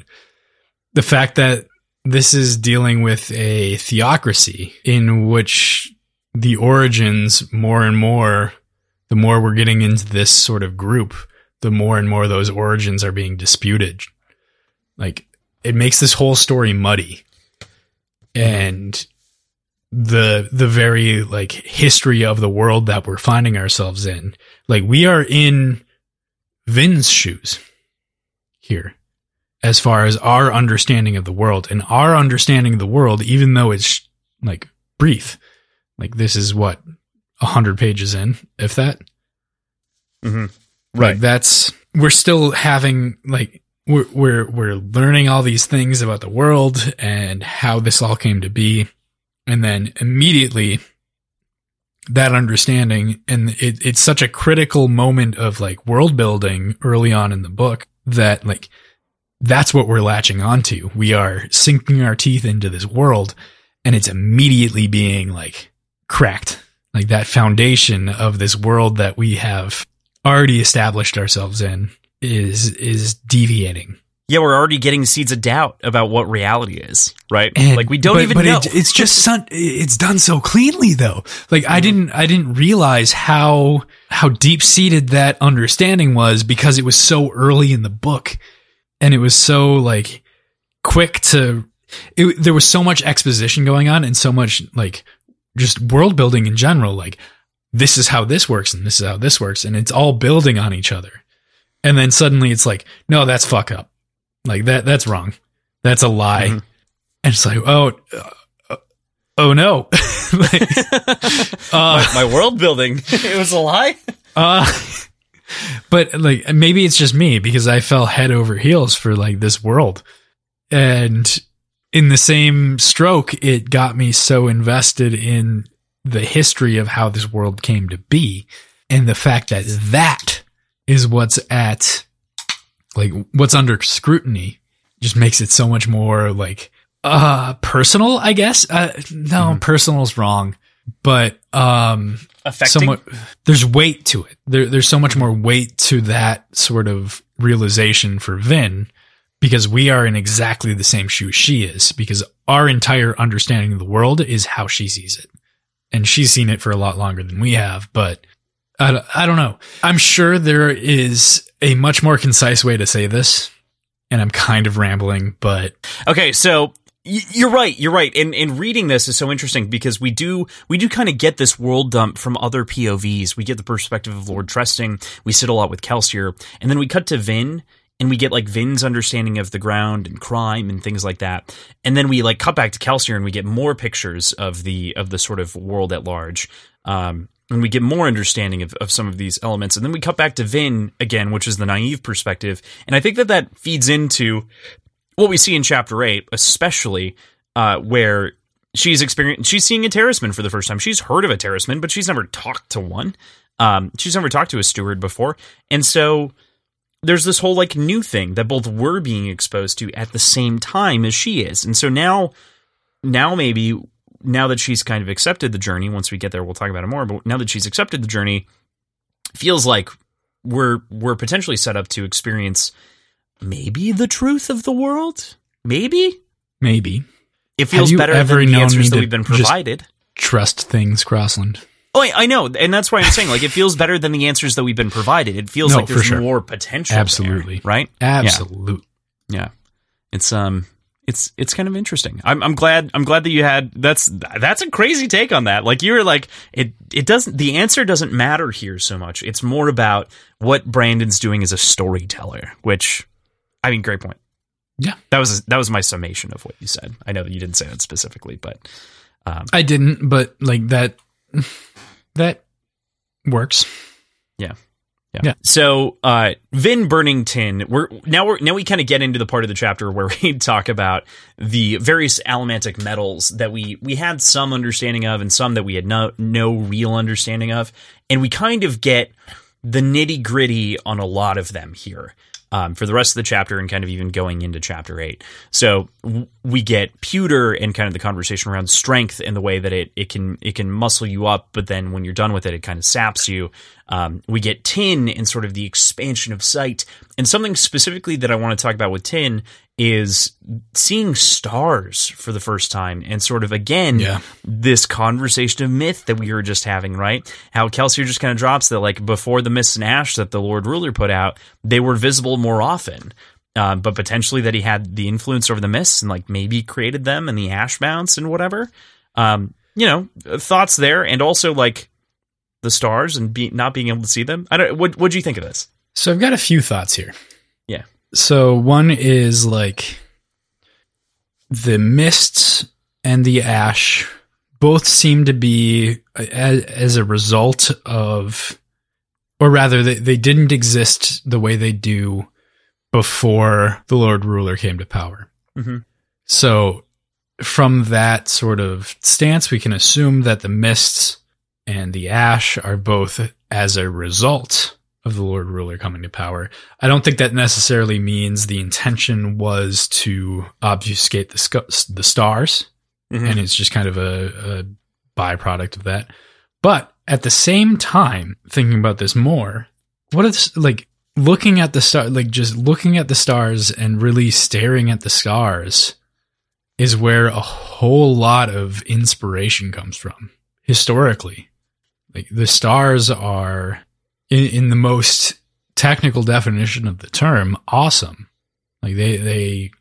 the fact that this is dealing with a theocracy in which the origins more and more, the more we're getting into this sort of group, the more and more those origins are being disputed. Like, it makes this whole story muddy, and the very like history of the world that we're finding ourselves in. Like, we are in Vin's shoes here as far as our understanding of the world, and our understanding of the world, even though it's like brief, like this is what 100 pages in, if that. Mm-hmm. Right. Like, we're still having like, we're learning all these things about the world and how this all came to be. And then immediately that understanding, and it's such a critical moment of like world building early on in the book that like, that's what we're latching onto. We are sinking our teeth into this world, and it's immediately being like cracked. Like, that foundation of this world that we have already established ourselves in is deviating. Yeah, we're already getting seeds of doubt about what reality is, right? And, like, we don't know. It's just it's done so cleanly, though. Like, mm-hmm. I didn't realize how deep seated that understanding was, because it was so early in the book, and it was so like quick to. There was so much exposition going on, and so much like just world building in general. Like, this is how this works, and this is how this works, and it's all building on each other. And then suddenly it's like, no, that's fuck up. Like, that's wrong. That's a lie. Mm-hmm. And it's like, oh no. Like, my world building, it was a lie. But like, maybe it's just me, because I fell head over heels for like this world. And in the same stroke, it got me so invested in the history of how this world came to be. And the fact that that is what's at, like, what's under scrutiny just makes it so much more like personal, I guess. No, personal's wrong, but affecting. Somewhat, there's weight to it. There's so much more weight to that sort of realization for Vin, because we are in exactly the same shoe she is, because our entire understanding of the world is how she sees it, and she's seen it for a lot longer than we have. But I don't know. I'm sure there is a much more concise way to say this, and I'm kind of rambling, but... Okay, so you're right. And reading this is so interesting, because we do kind of get this world dump from other POVs. We get the perspective of Lord Tresting. We sit a lot with Kelsier, and then we cut to Vin, and we get like Vin's understanding of the ground and crime and things like that. And then we like cut back to Kelsier, and we get more pictures of the sort of world at large. And we get more understanding of some of these elements. And then we cut back to Vin again, which is the naive perspective. And I think that feeds into what we see in Chapter 8, especially where She's seeing a Terrisman for the first time. She's heard of a Terrisman, but she's never talked to one. She's never talked to a steward before. And so there's this whole like new thing that both were being exposed to at the same time as she is. And so now that she's kind of accepted the journey, once we get there, we'll talk about it more. But now that she's accepted the journey, feels like we're potentially set up to experience maybe the truth of the world. Maybe. It feels better than the answers that we've been provided. Trust things, Crossland. Oh, I know. And that's why I'm saying, like, it feels better than the answers that we've been provided. It feels like there's more potential. Absolutely. There, right? Absolutely. Yeah. It's kind of interesting. I'm glad that you had that's a crazy take on that. Like you were like, the answer doesn't matter here so much. It's more about what Brandon's doing as a storyteller, which I mean, great point. Yeah. That was my summation of what you said. I know that you didn't say that specifically, but I didn't, but like that works. Yeah. So, Vin Burnington, we kind of get into the part of the chapter where we talk about the various allomantic metals that we had some understanding of and some that we had no real understanding of. And we kind of get the nitty gritty on a lot of them here, for the rest of the chapter and kind of even going into chapter 8. So we get pewter and kind of the conversation around strength and the way that it can muscle you up. But then when you're done with it, it kind of saps you. We get tin and sort of the expansion of sight, and something specifically that I want to talk about with tin is seeing stars for the first time, and sort of again this conversation of myth that we were just having, right? How Kelsier just kind of drops that like before the mist and ash that the Lord Ruler put out, they were visible more often, but potentially that he had the influence over the mists and like maybe created them and the ash bounce and whatever. Thoughts there, and also like the stars and not being able to see them. What do you think of this? So I've got a few thoughts here. Yeah. So one is like the mists and the ash both seem to be as a result of, or rather they didn't exist the way they do before the Lord Ruler came to power. Mm-hmm. So from that sort of stance, we can assume that the mists and the ash are both as a result of the Lord Ruler coming to power. I don't think that necessarily means the intention was to obfuscate the stars, mm-hmm. and it's just kind of a byproduct of that. But at the same time, thinking about this more, what if like looking at the star, like just looking at the stars and really staring at the stars is where a whole lot of inspiration comes from historically. Like the stars are, in the most technical definition of the term, awesome. Like they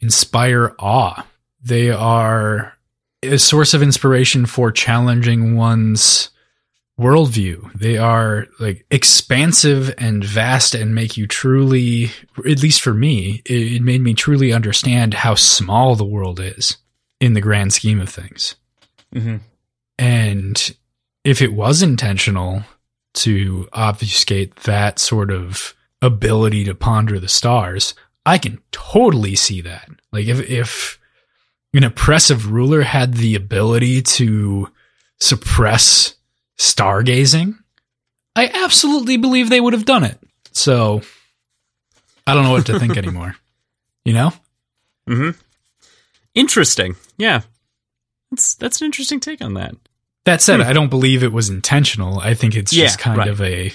inspire awe. They are a source of inspiration for challenging one's worldview. They are like expansive and vast and make you truly, at least for me, it made me truly understand how small the world is in the grand scheme of things. Mm-hmm. And if it was intentional to obfuscate that sort of ability to ponder the stars, I can totally see that. Like if an oppressive ruler had the ability to suppress stargazing, I absolutely believe they would have done it. So I don't know what to think anymore. You know? Mm-hmm. Interesting. Yeah. That's an interesting take on that. That said, I don't believe it was intentional. I think it's just kind of a,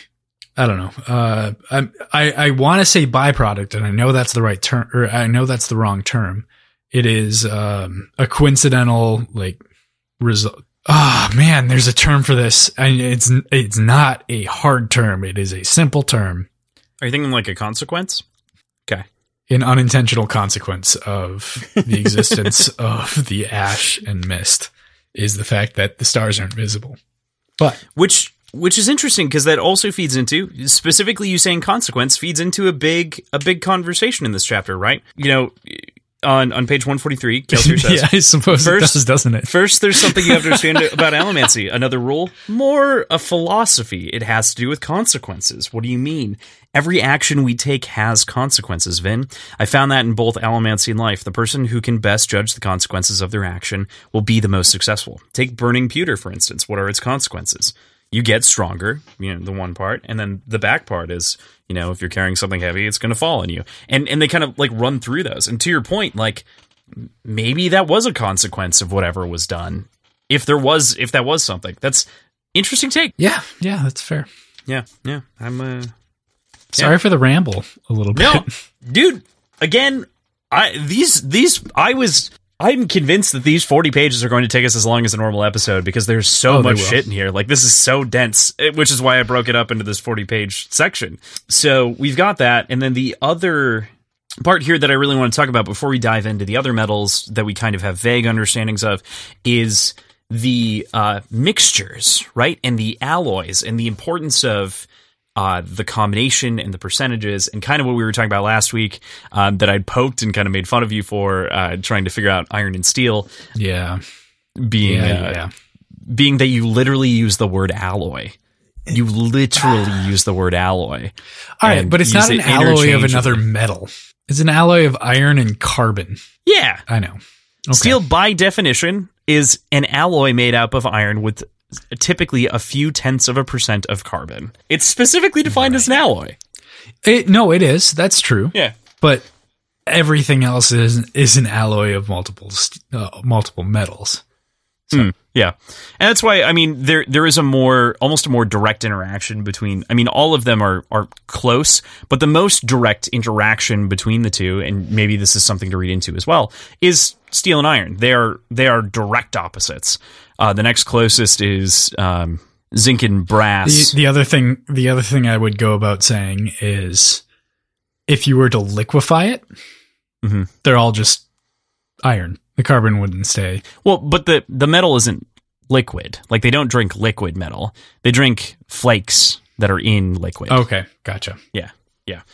I don't know. I want to say byproduct, and I know that's the right term, or I know that's the wrong term. It is a coincidental like result. Oh man, there's a term for this, and it's not a hard term. It is a simple term. Are you thinking like a consequence? Okay, an unintentional consequence of the existence of the ash and mist is the fact that the stars aren't visible. But which is interesting, because that also feeds into, specifically you saying consequence, feeds into a big conversation in this chapter, right? You know, on page 143, Kelsier says... yeah, I suppose first, it does, doesn't it? First, there's something you have to understand about allomancy. Another rule, more a philosophy. It has to do with consequences. What do you mean? Every action we take has consequences, Vin. I found that in both allomancy and life. The person who can best judge the consequences of their action will be the most successful. Take burning pewter, for instance. What are its consequences? You get stronger, you know, the one part, and then the back part is, you know, if you're carrying something heavy, it's going to fall on you. And they kind of, like, run through those. And to your point, like, maybe that was a consequence of whatever was done. If that was something. That's interesting take. Yeah, that's fair. Yeah. Sorry for the ramble a little bit. No, dude, again, I'm convinced that these 40 pages are going to take us as long as a normal episode because there's so much shit in here. Like, this is so dense, which is why I broke it up into this 40-page section. So we've got that. And then the other part here that I really want to talk about before we dive into the other metals that we kind of have vague understandings of is the mixtures, right? And the alloys and the importance of the combination and the percentages and kind of what we were talking about last week that I'd poked and kind of made fun of you for trying to figure out iron and steel. Yeah. Being that you literally use the word alloy. You literally use the word alloy. All right, but it's not an alloy of another metal. It's an alloy of iron and carbon. Yeah. I know. Okay. Steel, by definition, is an alloy made up of iron with typically a few tenths of a percent of carbon. It's specifically defined as an alloy. It is. That's true. Yeah. But everything else is an alloy of multiple metals. So. Yeah. And that's why, I mean, there is almost a more direct interaction between, I mean, all of them are close, but the most direct interaction between the two, and maybe this is something to read into as well, is steel and iron. They are direct opposites. The next closest is zinc and brass. The other thing I would go about saying is if you were to liquefy it, they're all just iron. The carbon wouldn't stay. Well, but the metal isn't liquid. Like, they don't drink liquid metal. They drink flakes that are in liquid. Okay, gotcha. Yeah.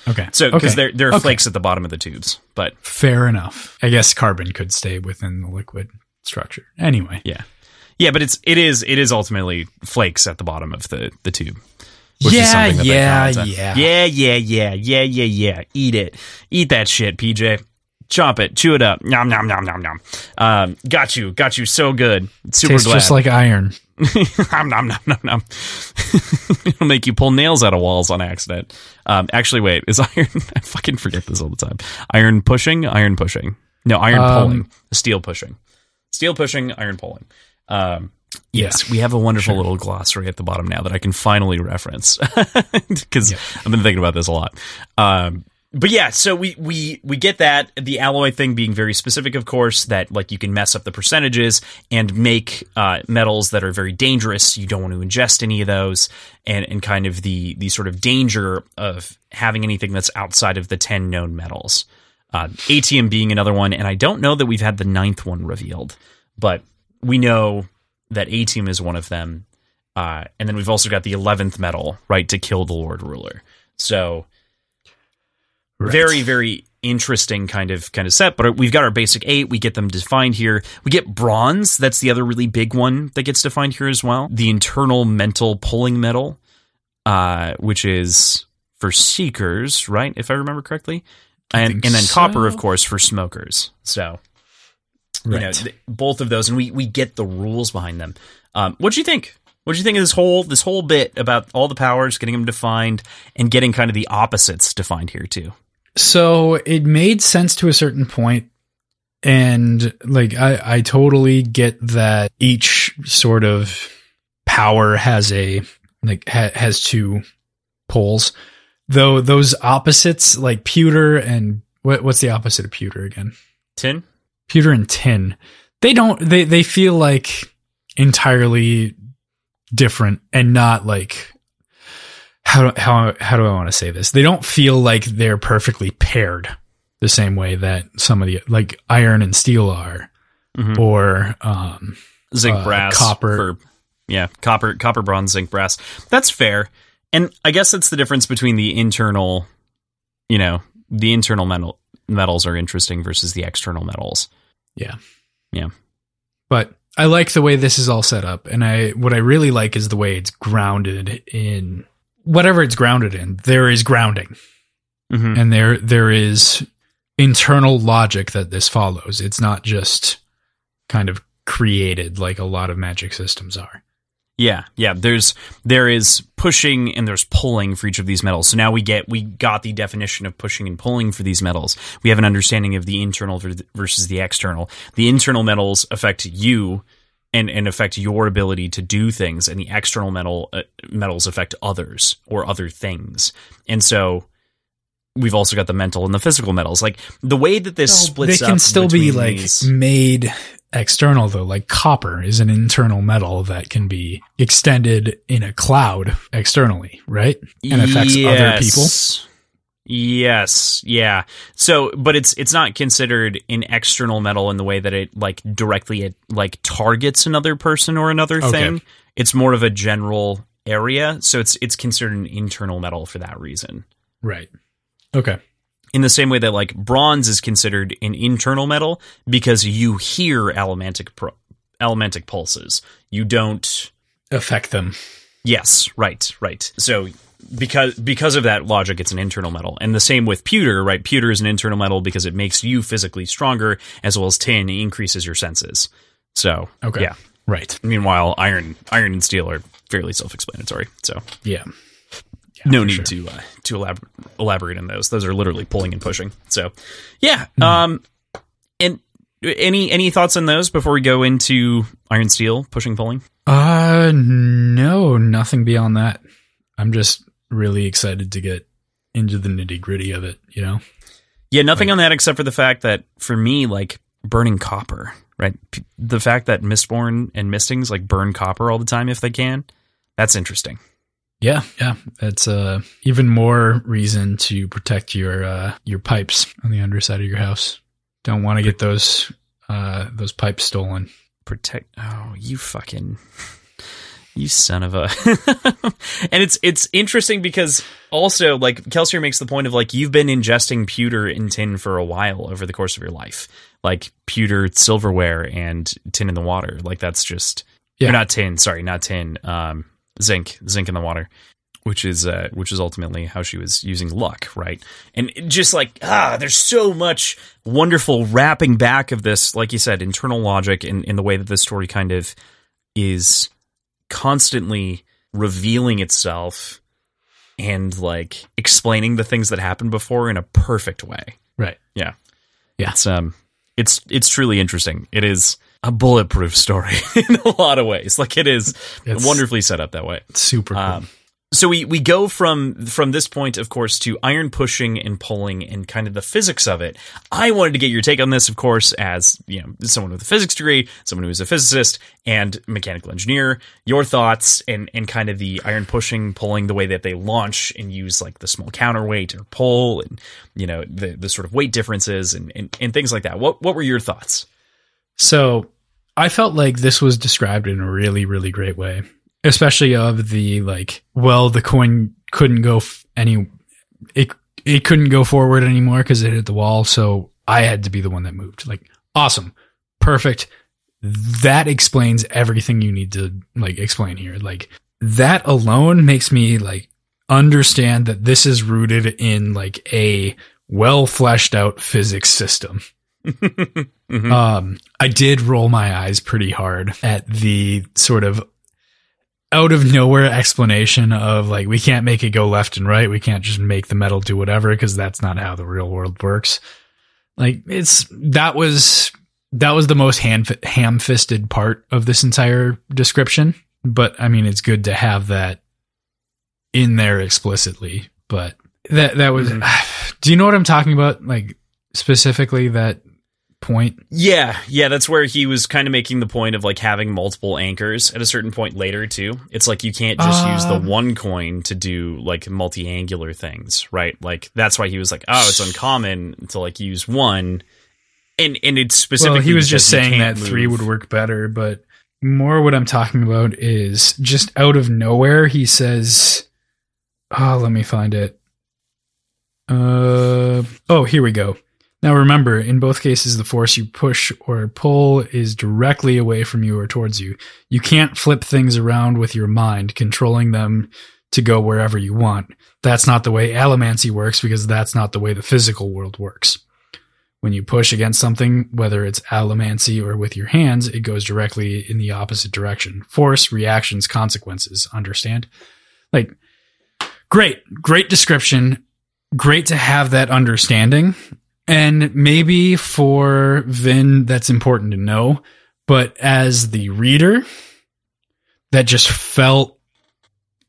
Okay. So, because there are flakes at the bottom of the tubes, but... Fair enough. I guess carbon could stay within the liquid structure. Anyway. Yeah, but it is ultimately flakes at the bottom of the tube. Which is that yeah. Eat it. Eat that shit, PJ. Chomp it. Chew it up. Nom, nom, nom, nom, nom. Got you. So good. Super tastes glad. Just like iron. Nom, nom, nom, nom, nom. It'll make you pull nails out of walls on accident. Actually, wait. Is iron... I fucking forget this all the time. Iron pushing. No, iron pulling. Steel pushing, iron pulling. Yes, we have a wonderful little glossary at the bottom now that I can finally reference because I've been thinking about this a lot. But yeah, so we get that, the alloy thing being very specific, of course, that like you can mess up the percentages and make metals that are very dangerous. You don't want to ingest any of those and kind of the sort of danger of having anything that's outside of the 10 known metals. Atium being another one, and I don't know that we've had the 9th one revealed, but we know that atium is one of them. And then we've also got the 11th metal, right, to kill the Lord Ruler. So very, very interesting kind of set. But we've got our basic 8. We get them defined here. We get bronze. That's the other really big one that gets defined here as well. The internal mental pulling metal, which is for seekers, right, if I remember correctly. And then copper, of course, for smokers. So... Right. You know, both of those, and we get the rules behind them. What do you think? What do you think of this whole bit about all the powers, getting them defined, and getting kind of the opposites defined here too? So it made sense to a certain point, and like I totally get that each sort of power has has two poles. Though those opposites, like pewter and what's the opposite of pewter again? Tin. Pewter and tin, they feel like entirely different and not like, how do I want to say this? They don't feel like they're perfectly paired the same way that some of the, like iron and steel are, or zinc, brass, copper. Copper, bronze, zinc, brass. That's fair. And I guess that's the difference between the internal mental metals are interesting versus the external metals. Yeah. Yeah. But I like the way this is all set up. And what I really like is the way it's grounded in whatever it's grounded in. There is grounding. Mm-hmm. And there is internal logic that this follows. It's not just kind of created like a lot of magic systems are. Yeah, yeah. There is pushing and there's pulling for each of these metals. So now we got the definition of pushing and pulling for these metals. We have an understanding of the internal versus the external. The internal metals affect you and affect your ability to do things, and the external metals affect others or other things. And so we've also got the mental and the physical metals. Like the way that this splits up, they can still be like made external though, like copper is an internal metal that can be extended in a cloud externally, right? And affects other people. Yes. Yeah. So, but it's not considered an external metal in the way that it like directly, it like targets another person or another thing. It's more of a general area. So it's considered an internal metal for that reason. Right. Okay. In the same way that like bronze is considered an internal metal because you hear allomantic pulses. You don't affect them. Yes, right. So because of that logic, it's an internal metal. And the same with pewter, right? Pewter is an internal metal because it makes you physically stronger, as well as tin increases your senses. So, okay. Yeah. Right. Meanwhile, iron and steel are fairly self-explanatory. So, yeah. Yeah, no need sure. To elaborate on those. Those are literally pulling and pushing. So, yeah. Mm-hmm. And any thoughts on those before we go into iron, steel, pushing, pulling? No, nothing beyond that. I'm just really excited to get into the nitty gritty of it. You know? Yeah, nothing on that except for the fact that for me, like burning copper, right? The fact that Mistborn and Mistings like burn copper all the time if they can. That's interesting. Yeah, that's even more reason to protect your pipes on the underside of your house. Don't want to get those pipes stolen. Protect. Oh, you son of a. And it's interesting because also like Kelsier makes the point of like you've been ingesting pewter and tin for a while over the course of your life, like pewter, silverware, and tin in the water. Like that's just not tin. Zinc in the water, which is ultimately how she was using luck, right? And just like, there's so much wonderful wrapping back of this, like you said, internal logic in the way that this story kind of is constantly revealing itself and like explaining the things that happened before in a perfect way. Right. Yeah. Yeah. It's truly interesting. It is a bulletproof story in a lot of ways. Like it's wonderfully set up that way. Super cool. So we go from this point, of course, to iron pushing and pulling and kind of the physics of it. I wanted to get your take on this, of course, as you know, someone with a physics degree, someone who is a physicist and mechanical engineer, your thoughts and kind of the iron pushing, pulling, the way that they launch and use like the small counterweight or pull and, you know, the sort of weight differences and things like that. What were your thoughts? So I felt like this was described in a really, really great way, especially of the like, well, the coin couldn't go it couldn't go forward anymore because it hit the wall. So I had to be the one that moved. Like, awesome. Perfect. That explains everything you need to like explain here. Like that alone makes me like understand that this is rooted in like a well fleshed out physics system. Mm-hmm. I did roll my eyes pretty hard at the sort of out of nowhere explanation of like, we can't make it go left and right. We can't just make the metal do whatever, because that's not how the real world works. Like that was the most ham-fisted part of this entire description. But I mean, it's good to have that in there explicitly, but that was, mm-hmm. Do you know what I'm talking about? Like specifically that point? Yeah, that's where he was kind of making the point of like having multiple anchors at a certain point later too. It's like you can't just use the one coin to do like multi-angular things, right? Like that's why he was like, oh, it's uncommon to like use one, and it's specifically, well, he was just saying that move. Three would work better, but more what I'm talking about is just out of nowhere he says, let me find it, here we go. Now remember, in both cases, the force you push or pull is directly away from you or towards you. You can't flip things around with your mind, controlling them to go wherever you want. That's not the way allomancy works, because that's not the way the physical world works. When you push against something, whether it's allomancy or with your hands, it goes directly in the opposite direction. Force, reactions, consequences. Understand? Like, great description. Great to have that understanding. And maybe for Vin, that's important to know. But as the reader, that just felt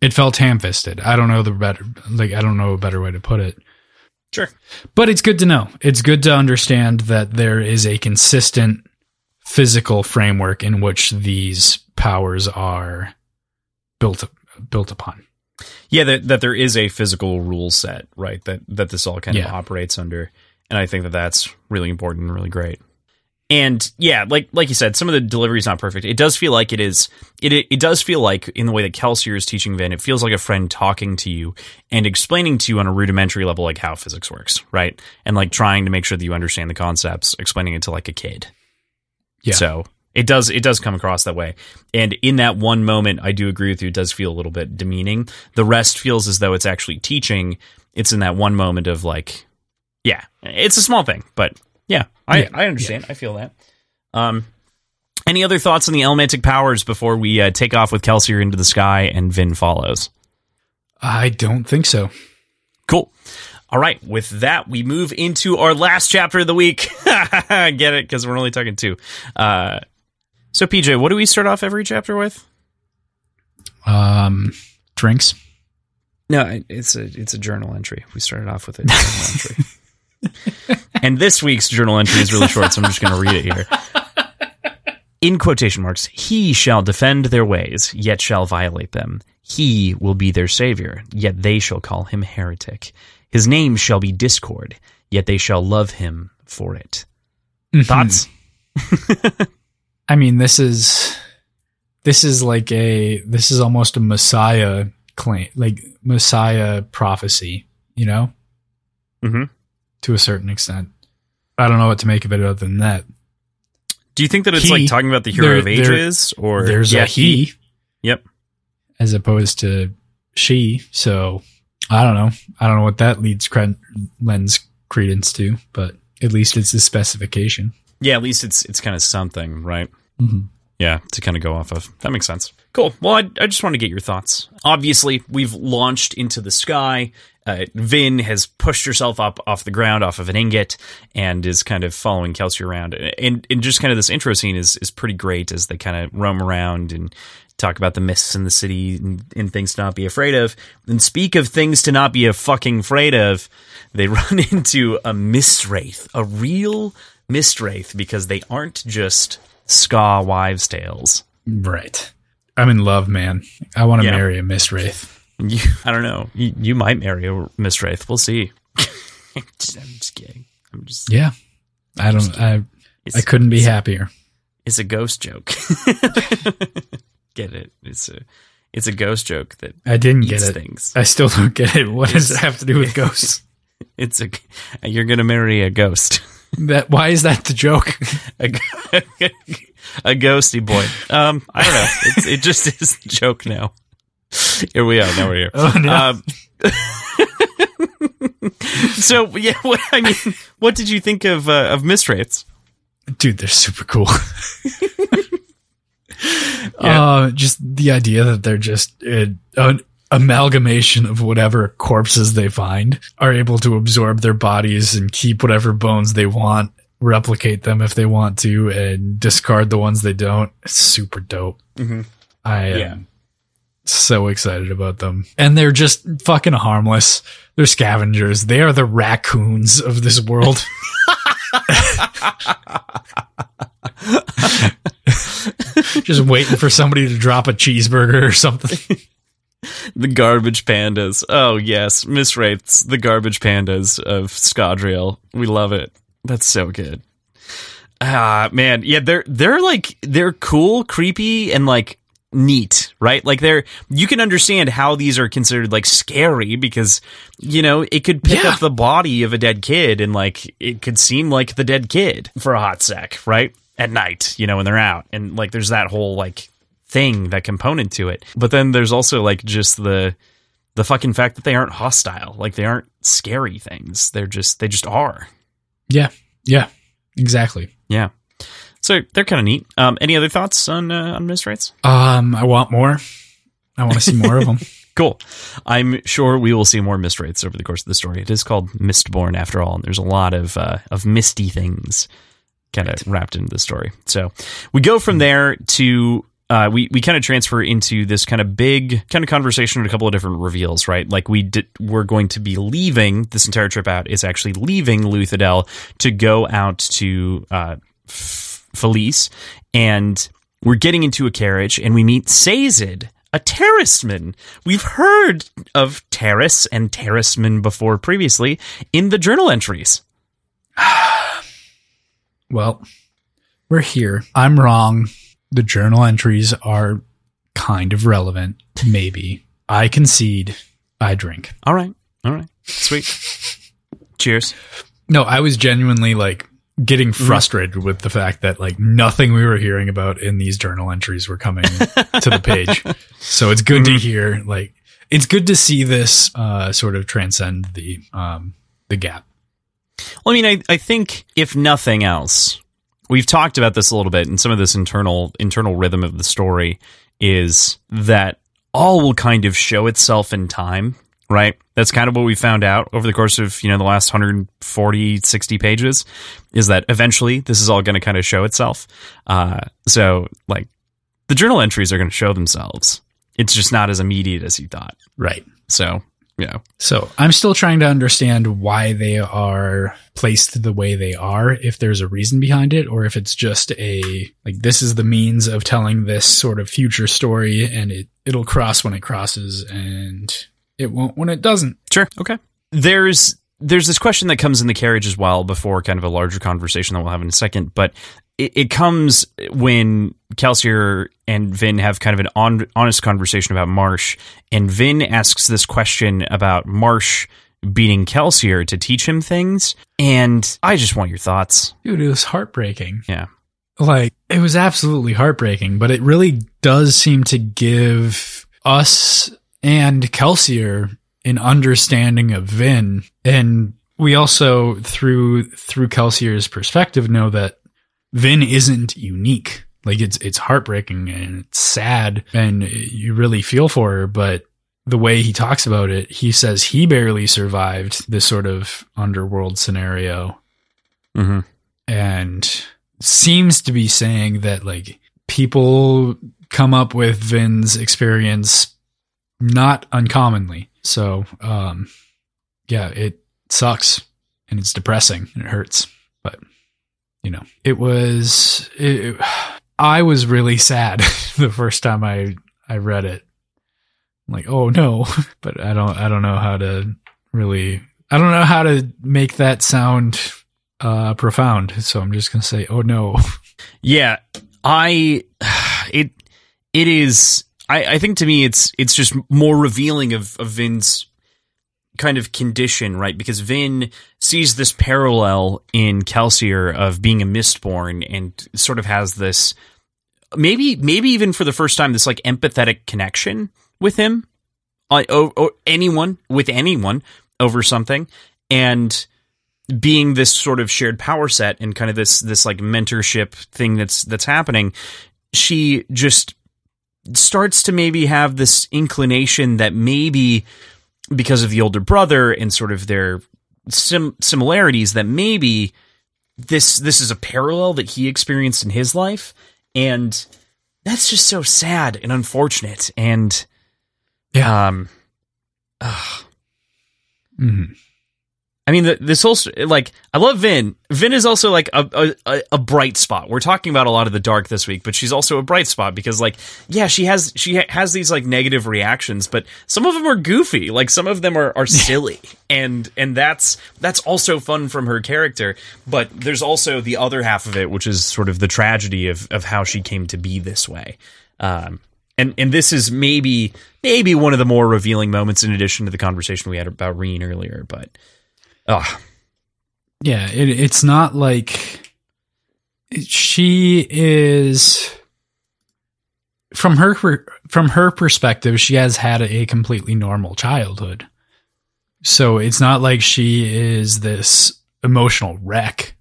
ham-fisted. I don't know a better way to put it. Sure. But it's good to know. It's good to understand that there is a consistent physical framework in which these powers are built upon. Yeah, that there is a physical rule set, right? That this all kind of operates under. And I think that that's really important and really great. And yeah, like you said, some of the delivery is not perfect. It does feel like it does feel like, in the way that Kelsier is teaching Vin, it feels like a friend talking to you and explaining to you on a rudimentary level, like, how physics works, right? And like trying to make sure that you understand the concepts, explaining it to like a kid. Yeah. So it does come across that way. And in that one moment, I do agree with you, it does feel a little bit demeaning. The rest feels as though it's actually teaching. It's in that one moment of like, yeah, it's a small thing, but yeah, I understand. Yeah. I feel that. Any other thoughts on the elementic powers before we take off with Kelsier into the sky and Vin follows? I don't think so. Cool. All right. With that, we move into our last chapter of the week. Get it? Because we're only talking two. So, PJ, what do we start off every chapter with? Drinks. No, it's a journal entry. We started off with a journal entry. And this week's journal entry is really short, so I'm just going to read it here. In quotation marks, he shall defend their ways, yet shall violate them. He will be their savior, yet they shall call him heretic. His name shall be discord, yet they shall love him for it. Mm-hmm. Thoughts? I mean, this is almost a Messiah claim, like Messiah prophecy, you know? Mm-hmm. To a certain extent. I don't know what to make of it other than that. Do you think that it's like talking about the hero of ages? Or there's a he. Yep. As opposed to she. So I don't know. I don't know what that lends credence to, but at least it's a specification. Yeah, at least it's kind of something, right? Mm-hmm. Yeah, to kind of go off of. That makes sense. Cool. Well, I just want to get your thoughts. Obviously, we've launched into the sky. Vin has pushed herself up off the ground, off of an ingot, and is kind of following Kelsier around. And just kind of this intro scene is pretty great as they kind of roam around and talk about the mists in the city and things to not be afraid of. And speak of things to not be a fucking afraid of, they run into a mist wraith, a real mist wraith, because they aren't just ska wives' tales. Right. I'm in love, man. I want to marry a mist wraith. I don't know. You might marry a mist wraith. We'll see. I'm just kidding. Yeah. I don't. I couldn't be happier. It's a ghost joke. Get it? It's a ghost joke that I didn't get it. Things. I still don't get it. What does it have to do with ghosts? You're gonna marry a ghost. Why is that the joke? a ghosty boy. I don't know. It just is the joke now. Here we are. Now we're here. Oh, no. So yeah, what did you think of mist wraiths? Dude, they're super cool. Just the idea that they're just an amalgamation of whatever corpses they find, are able to absorb their bodies and keep whatever bones they want, replicate them if they want to, and discard the ones they don't. It's super dope. Mm-hmm. I am. Yeah. So excited about them. And they're just fucking harmless. They're scavengers. They are the raccoons of this world. Just waiting for somebody to drop a cheeseburger or something. The garbage pandas. Oh, yes. Mist wraiths, the garbage pandas of Scadrial. We love it. That's so good. Ah, man. Yeah, they're cool, creepy, and like neat, right? Like, they're, you can understand how these are considered like scary because, you know, it could pick up the body of a dead kid and like it could seem like the dead kid for a hot sec, right? At night, you know, when they're out, and like there's that whole like thing, that component to it. But then there's also like just the fucking fact that they aren't hostile, like they aren't scary things. They're just, they just are. Yeah. Yeah, exactly. Yeah. So they're kind of neat. Any other thoughts on Mistrates? I want more. I want to see more of them. Cool. I'm sure we will see more Mistrates over the course of the story. It is called Mistborn after all, and there's a lot of misty things kind of wrapped into the story. So we go from there to we kind of transfer into this kind of big kind of conversation and a couple of different reveals, right? Like we're going to be leaving this entire trip out. It's actually leaving Luthadel to go out to Felise, and we're getting into a carriage and we meet Sazed, a Terrisman. We've heard of Terris and Terrisman before previously in the journal entries. Well, we're here. I'm wrong. The journal entries are kind of relevant. Maybe. I concede. I drink. All right. Sweet. Cheers. No, I was genuinely like getting frustrated with the fact that like nothing we were hearing about in these journal entries were coming to the page. So it's good to hear. Like, it's good to see this sort of transcend the gap. Well, I mean, I think if nothing else, we've talked about this a little bit, and some of this internal rhythm of the story is that all will kind of show itself in time, right? That's kind of what we found out over the course of, you know, the last 140, 60 pages, is that eventually this is all going to kind of show itself. So, like, the journal entries are going to show themselves. It's just not as immediate as you thought. Right. So, you know. So I'm still trying to understand why they are placed the way they are, if there's a reason behind it, or if it's just a, like, this is the means of telling this sort of future story, and it'll cross when it crosses, and it won't when it doesn't. Sure. Okay. There's this question that comes in the carriage as well before kind of a larger conversation that we'll have in a second, but it comes when Kelsier and Vin have kind of an honest conversation about Marsh, and Vin asks this question about Marsh beating Kelsier to teach him things, and I just want your thoughts. Dude, it was heartbreaking. Yeah. Like, it was absolutely heartbreaking, but it really does seem to give us and Kelsier an understanding of Vin, and we also, through Kelsier's perspective, know that Vin isn't unique. Like, it's heartbreaking and it's sad and you really feel for her, but the way he talks about it, he says he barely survived this sort of underworld scenario, and seems to be saying that, like, people come up with Vin's experience not uncommonly. So, yeah, it sucks and it's depressing and it hurts, but you know, I was really sad the first time I read it. I'm like, oh no, but I don't know how to make that sound, profound. So I'm just going to say, oh no. Yeah. I think to me, it's just more revealing of Vin's kind of condition, right? Because Vin sees this parallel in Kelsier of being a Mistborn, and sort of has this, maybe even for the first time, this like empathetic connection with him, anyone over something, and being this sort of shared power set and kind of this like mentorship thing that's happening. She just starts to maybe have this inclination that maybe, because of the older brother and sort of their similarities, that maybe this is a parallel that he experienced in his life. And that's just so sad and unfortunate. And yeah. I mean, this whole, like, I love Vin. Vin is also like a bright spot. We're talking about a lot of the dark this week, but she's also a bright spot because, like, yeah, she has these like negative reactions, but some of them are goofy. Like, some of them are silly, and that's also fun from her character. But there's also the other half of it, which is sort of the tragedy of how she came to be this way. And this is maybe one of the more revealing moments, in addition to the conversation we had about Reen earlier. But yeah, it's not like she is, from her perspective, she has had a completely normal childhood. So it's not like she is this emotional wreck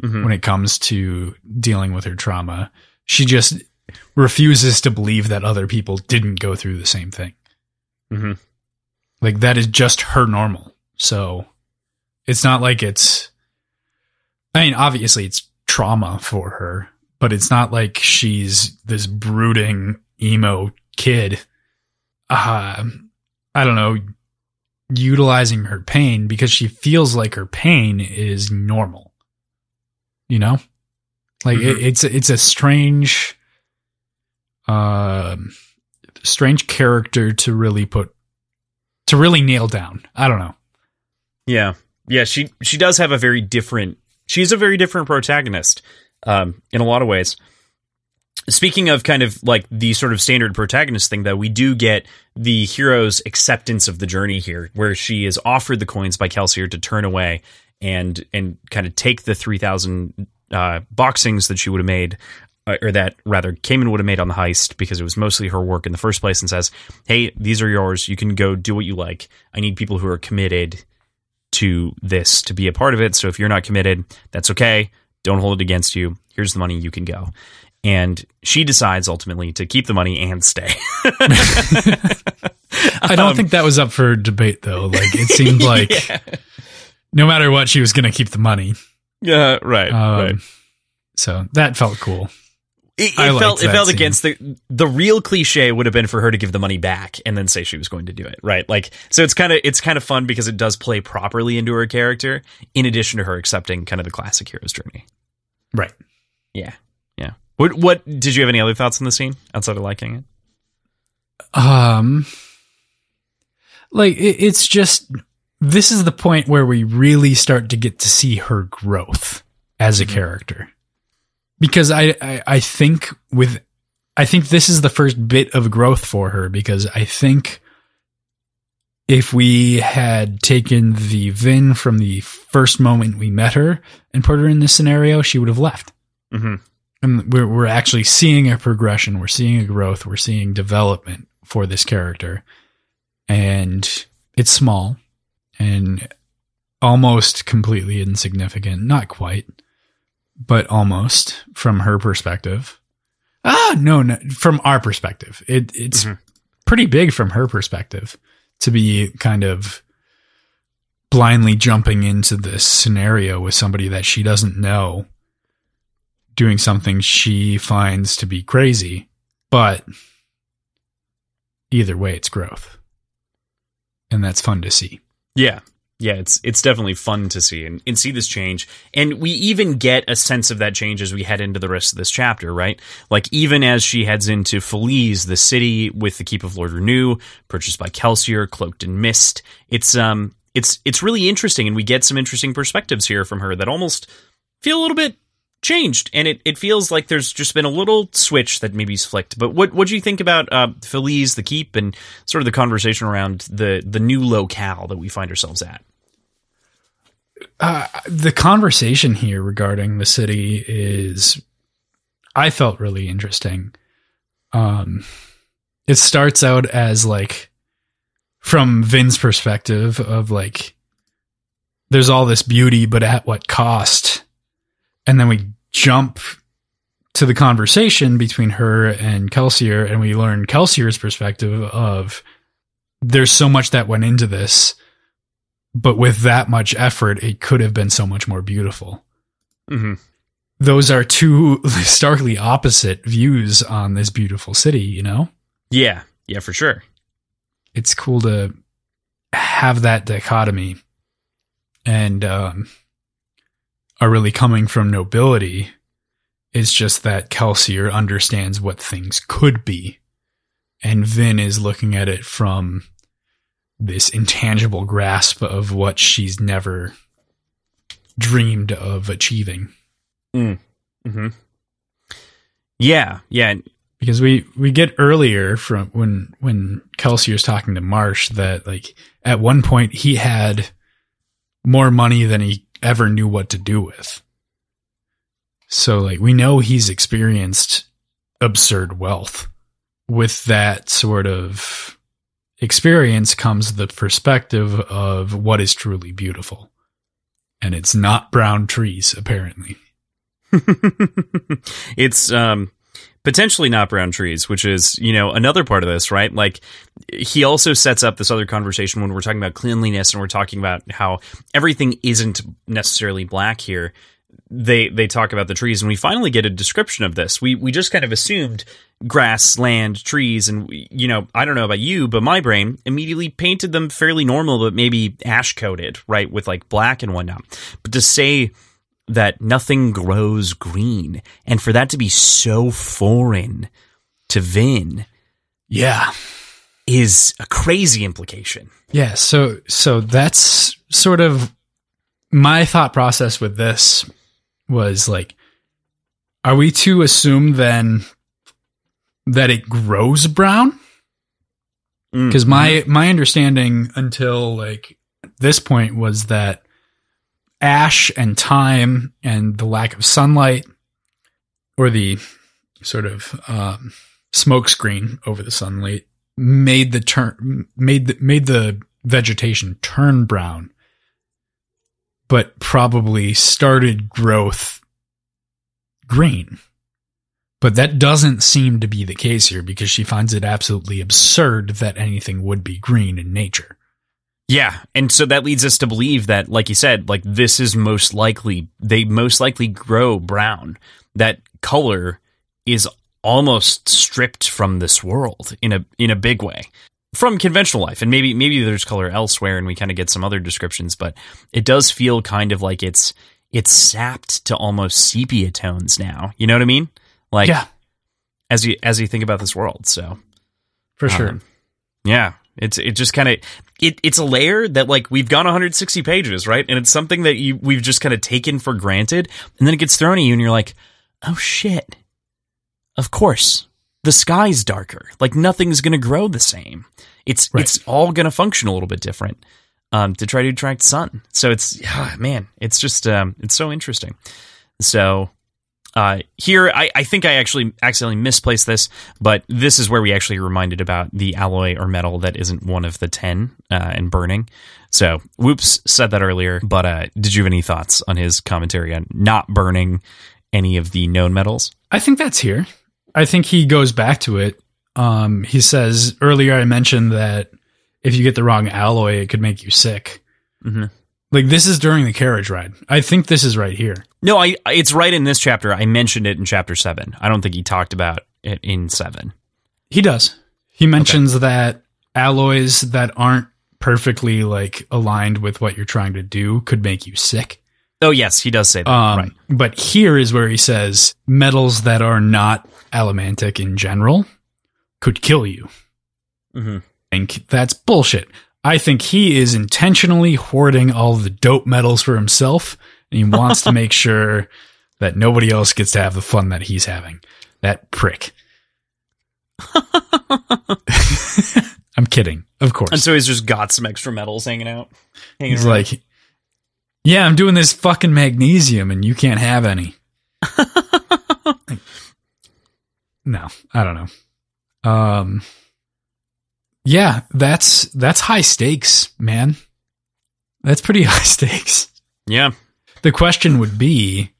when it comes to dealing with her trauma. She just refuses to believe that other people didn't go through the same thing. Like, that is just her normal. So it's not like it's, I mean, obviously it's trauma for her, but it's not like she's this brooding emo kid, I don't know, utilizing her pain, because she feels like her pain is normal, you know? Like it's a strange, strange character to really nail down. I don't know. Yeah. She does have she's a very different protagonist, in a lot of ways. Speaking of kind of like the sort of standard protagonist thing, though, we do get the hero's acceptance of the journey here, where she is offered the coins by Kelsier to turn away and kind of take the 3,000 boxings that she would have made, or that rather Cayman would have made on the heist, because it was mostly her work in the first place, and says, hey, these are yours. You can go do what you like. I need people who are committed to this to be a part of it. So if you're not committed, that's okay. Don't hold it against you. Here's the money. You can go. And she decides ultimately to keep the money and stay. I don't think that was up for debate, though. Like, it seemed like no matter what, she was going to keep the money. Yeah, right. So that felt cool. It felt scene. Against the real cliche would have been for her to give the money back and then say she was going to do it, right? Like, so it's kind of fun because it does play properly into her character, in addition to her accepting kind of the classic hero's journey. Right. Yeah. What did you have any other thoughts on the scene outside of liking it? It's just, this is the point where we really start to get to see her growth as a character, because I think this is the first bit of growth for her, because I think if we had taken the Vin from the first moment we met her and put her in this scenario, she would have left. And we're actually seeing a progression. We're seeing a growth. We're seeing development for this character. And it's small and almost completely insignificant. Not quite, but almost, from her perspective. No, from our perspective. It's pretty big from her perspective to be kind of blindly jumping into this scenario with somebody that she doesn't know, doing something she finds to be crazy, but either way, it's growth, and that's fun to see. Yeah, it's definitely fun to see and see this change, and we even get a sense of that change as we head into the rest of this chapter, right? Like, even as she heads into Felise, the city with the keep of Lord Renew, purchased by Kelsier, cloaked in mist. It's really interesting, and we get some interesting perspectives here from her that almost feel a little bit changed, and it feels like there's just been a little switch that maybe's flicked. But what do you think about Felise, the keep, and sort of the conversation around the new locale that we find ourselves at? The conversation here regarding the city is, I felt, really interesting. It starts out as, like, from Vin's perspective of, like, there's all this beauty, but at what cost? And then we jump to the conversation between her and Kelsier, and we learn Kelsier's perspective of, there's so much that went into this, but with that much effort, it could have been so much more beautiful. Those are two starkly opposite views on this beautiful city, you know? Yeah, for sure. It's cool to have that dichotomy. And, are really coming from nobility. It's just that Kelsier understands what things could be, and Vin is looking at it from this intangible grasp of what she's never dreamed of achieving. Yeah. Because we get earlier from when Kelsier is talking to Marsh that, like, at one point he had more money than he ever knew what to do with. So, like, we know he's experienced absurd wealth. With that sort of experience comes the perspective of what is truly beautiful. And it's not brown trees, apparently. It's potentially not brown trees, which is, you know, another part of this, right? Like, he also sets up this other conversation when we're talking about cleanliness and we're talking about how everything isn't necessarily black here. They talk about the trees, and we finally get a description of this. We just kind of assumed grass, land, trees, and, you know, I don't know about you, but my brain immediately painted them fairly normal, but maybe ash-coated, right, with, like, black and whatnot. But to say that nothing grows green, and for that to be so foreign to Vin, yeah, is a crazy implication. Yeah, so that's sort of my thought process with this. Was like, are we to assume then that it grows brown? Because my understanding until, like, this point was that ash and time and the lack of sunlight, or the sort of smoke screen over the sunlight, made the vegetation turn brown. But probably started growth green. But that doesn't seem to be the case here, because she finds it absolutely absurd that anything would be green in nature. Yeah, and so that leads us to believe that, like you said, like, this is they most likely grow brown. That color is almost stripped from this world in a big way. From conventional life, and maybe there's color elsewhere, and we kind of get some other descriptions, but it does feel kind of like it's sapped to almost sepia tones now. You know what I mean? Like, yeah. As you think about this world, so for sure, yeah, it's a layer that, like, we've gone 160 pages, right, and it's something that we've just kind of taken for granted, and then it gets thrown at you, and you're like, oh shit, of course. The sky's darker. Like, nothing's going to grow the same. It's all going to function a little bit different to try to attract sun. So it's just it's so interesting. So here, I think I actually accidentally misplaced this, but this is where we actually reminded about the alloy or metal that isn't one of the 10 and burning. So whoops, said that earlier. But did you have any thoughts on his commentary on not burning any of the known metals? I think that's here. I think he goes back to it. He says, earlier I mentioned that if you get the wrong alloy, it could make you sick. Mm-hmm. Like, this is during the carriage ride. I think this is right here. No, it's right in this chapter. I mentioned it in chapter 7. I don't think he talked about it in 7. He does. He mentions that alloys that aren't perfectly, like, aligned with what you're trying to do could make you sick. Oh, yes, he does say that. Right. But here is where he says metals that are not allomantic in general could kill you. Mm-hmm. I think that's bullshit. I think he is intentionally hoarding all the dope metals for himself, and he wants to make sure that nobody else gets to have the fun that he's having. That prick. I'm kidding, of course. And so he's just got some extra metals hanging out. He's like, yeah, I'm doing this fucking magnesium, and you can't have any. No, I don't know. Yeah, that's high stakes, man. That's pretty high stakes. Yeah. The question would be,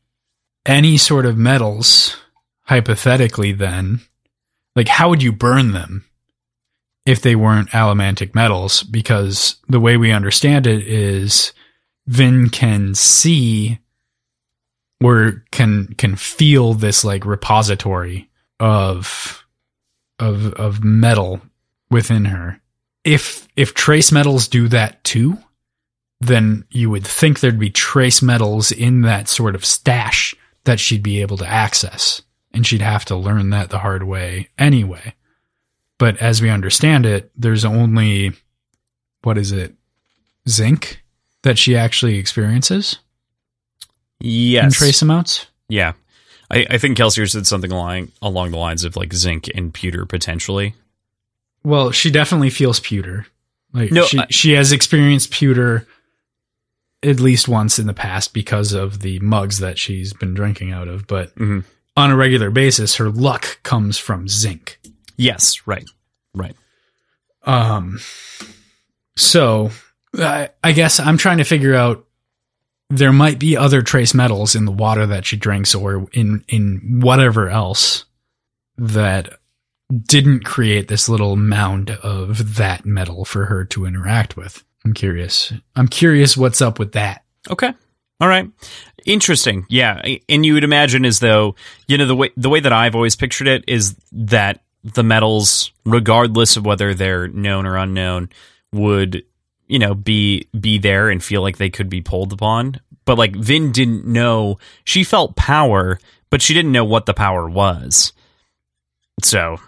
any sort of metals, hypothetically then, like, how would you burn them if they weren't allomantic metals? Because the way we understand it is, Vin can see or can feel this, like, repository of metal within her. If trace metals do that too, then you would think there'd be trace metals in that sort of stash that she'd be able to access, and she'd have to learn that the hard way anyway. But as we understand it, there's only, what is it, zinc? That she actually experiences? Yes. In trace amounts? Yeah. I think Kelsier said something along the lines of like zinc and pewter potentially. Well, she definitely feels pewter. Like no, she has experienced pewter at least once in the past because of the mugs that she's been drinking out of. But mm-hmm. on a regular basis, her luck comes from zinc. Yes. Right. Right. So I guess I'm trying to figure out, there might be other trace metals in the water that she drinks or in whatever else that didn't create this little mound of that metal for her to interact with. I'm curious. What's up with that. Okay. All right. Interesting. Yeah. And you would imagine as though, you know, the way that I've always pictured it is that the metals, regardless of whether they're known or unknown, would, you know, be there and feel like they could be pulled upon. But like Vin didn't know, she felt power, but she didn't know what the power was. So,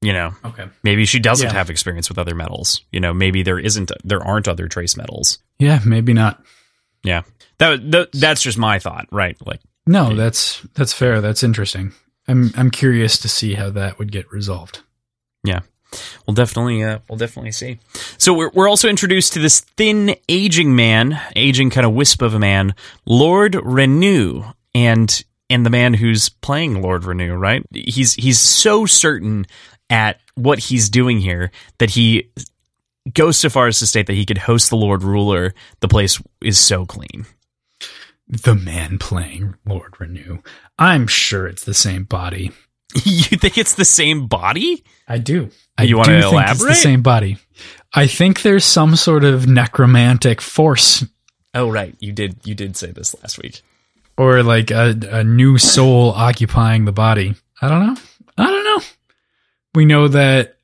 you know, okay. Maybe she doesn't have experience with other metals. You know, maybe there aren't other trace metals. Yeah, maybe not. Yeah. That's just my thought, right? Like, no, yeah. That's fair. That's interesting. I'm curious to see how that would get resolved. Yeah. We'll definitely see. So we're also introduced to this thin aging kind of wisp of a man, Lord Renew, and the man who's playing Lord Renew, right? He's so certain at what he's doing here that he goes so far as to state that he could host the Lord Ruler. The place is so clean. The man playing Lord Renew. I'm sure it's the same body. You think it's the same body? I do. You want to elaborate? Think it's the same body. I think there's some sort of necromantic force. Oh, right. You did say this last week. Or like a new soul occupying the body. I don't know. We know that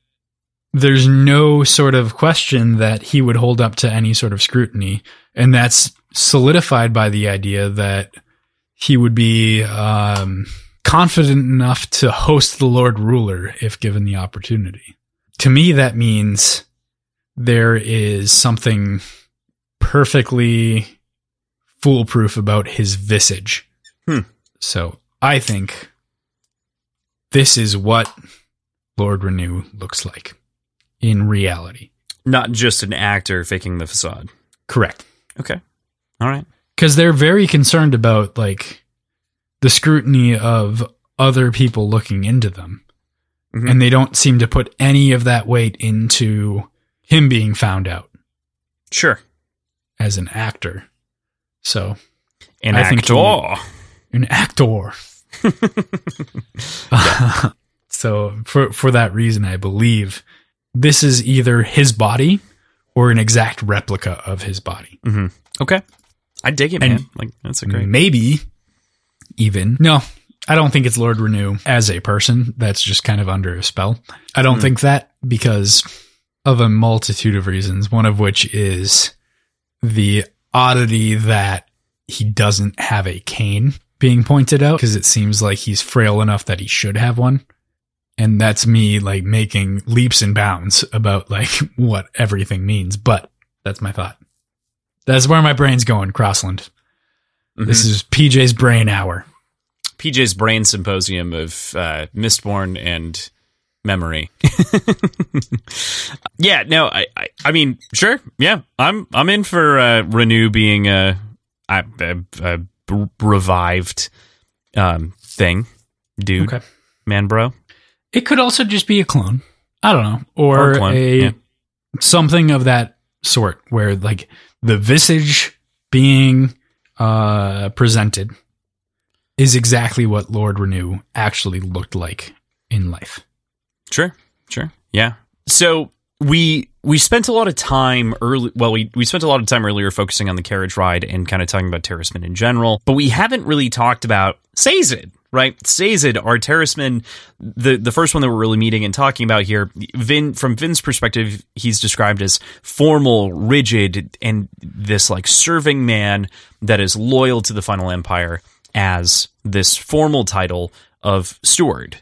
there's no sort of question that he would hold up to any sort of scrutiny. And that's solidified by the idea that he would be... confident enough to host the Lord Ruler if given the opportunity. To me, that means there is something perfectly foolproof about his visage. So I think this is what Lord Renew looks like in reality. Not just an actor faking the facade. Correct. Okay. All right. Because they're very concerned about, like... the scrutiny of other people looking into them. Mm-hmm. And they don't seem to put any of that weight into him being found out. Sure. As an actor. So. An actor. So for that reason, I believe this is either his body or an exact replica of his body. Mm-hmm. Okay. I dig it, man. Like, that's a great. Maybe. Even. No, I don't think it's Lord Renew as a person. That's just kind of under a spell. I don't think that because of a multitude of reasons, one of which is the oddity that he doesn't have a cane being pointed out because it seems like he's frail enough that he should have one. And that's me like making leaps and bounds about like what everything means. But that's my thought. That's where my brain's going, Crossland. Mm-hmm. This is PJ's Brain Hour. PJ's Brain Symposium of Mistborn and Memory. Yeah, no, I mean, sure, yeah, I'm in for Renew being a revived thing, dude, okay. Man, bro. It could also just be a clone. I don't know, or a clone, something of that sort, where like the visage being. Presented is exactly what Lord Renew actually looked like in life. Sure. Yeah. So we spent a lot of time early. Well, we spent a lot of time earlier focusing on the carriage ride and kind of talking about Terrisman in general, but we haven't really talked about Sazed, right? Sazed, our Terrisman, the first one that we're really meeting and talking about here. Vin, from Vin's perspective, he's described as formal, rigid, and this like serving man that is loyal to the Final Empire as this formal title of steward,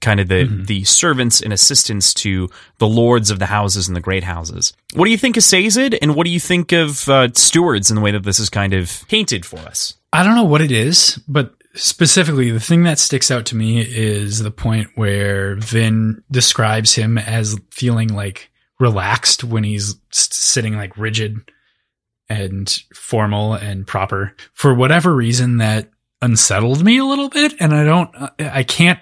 kind of the servants and assistants to the lords of the houses and the great houses. What do you think of Sazed, and what do you think of stewards in the way that this is kind of painted for us? I don't know what it is, but Specifically, the thing that sticks out to me is the point where Vin describes him as feeling like relaxed when he's sitting like rigid and formal and proper. For whatever reason, that unsettled me a little bit, and I can't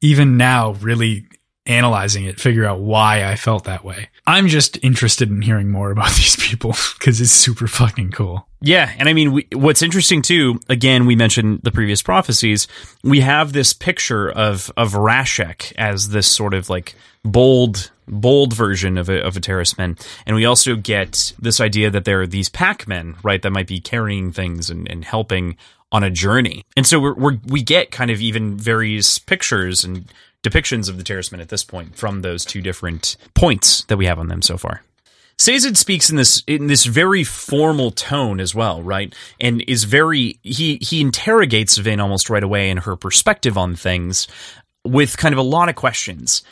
even now really analyzing it, figure out why I felt that way. I'm just interested in hearing more about these people because it's super fucking cool. Yeah. And I mean, what's interesting too, again, we mentioned the previous prophecies. We have this picture of Rashek as this sort of like bold version of a Terrisman. And we also get this idea that there are these packmen, right, that might be carrying things and helping on a journey. And so we get kind of even various pictures and depictions of the Terrisman at this point from those two different points that we have on them so far. Sazed speaks in this very formal tone as well, right? And is very, he interrogates Vin almost right away in her perspective on things with kind of a lot of questions.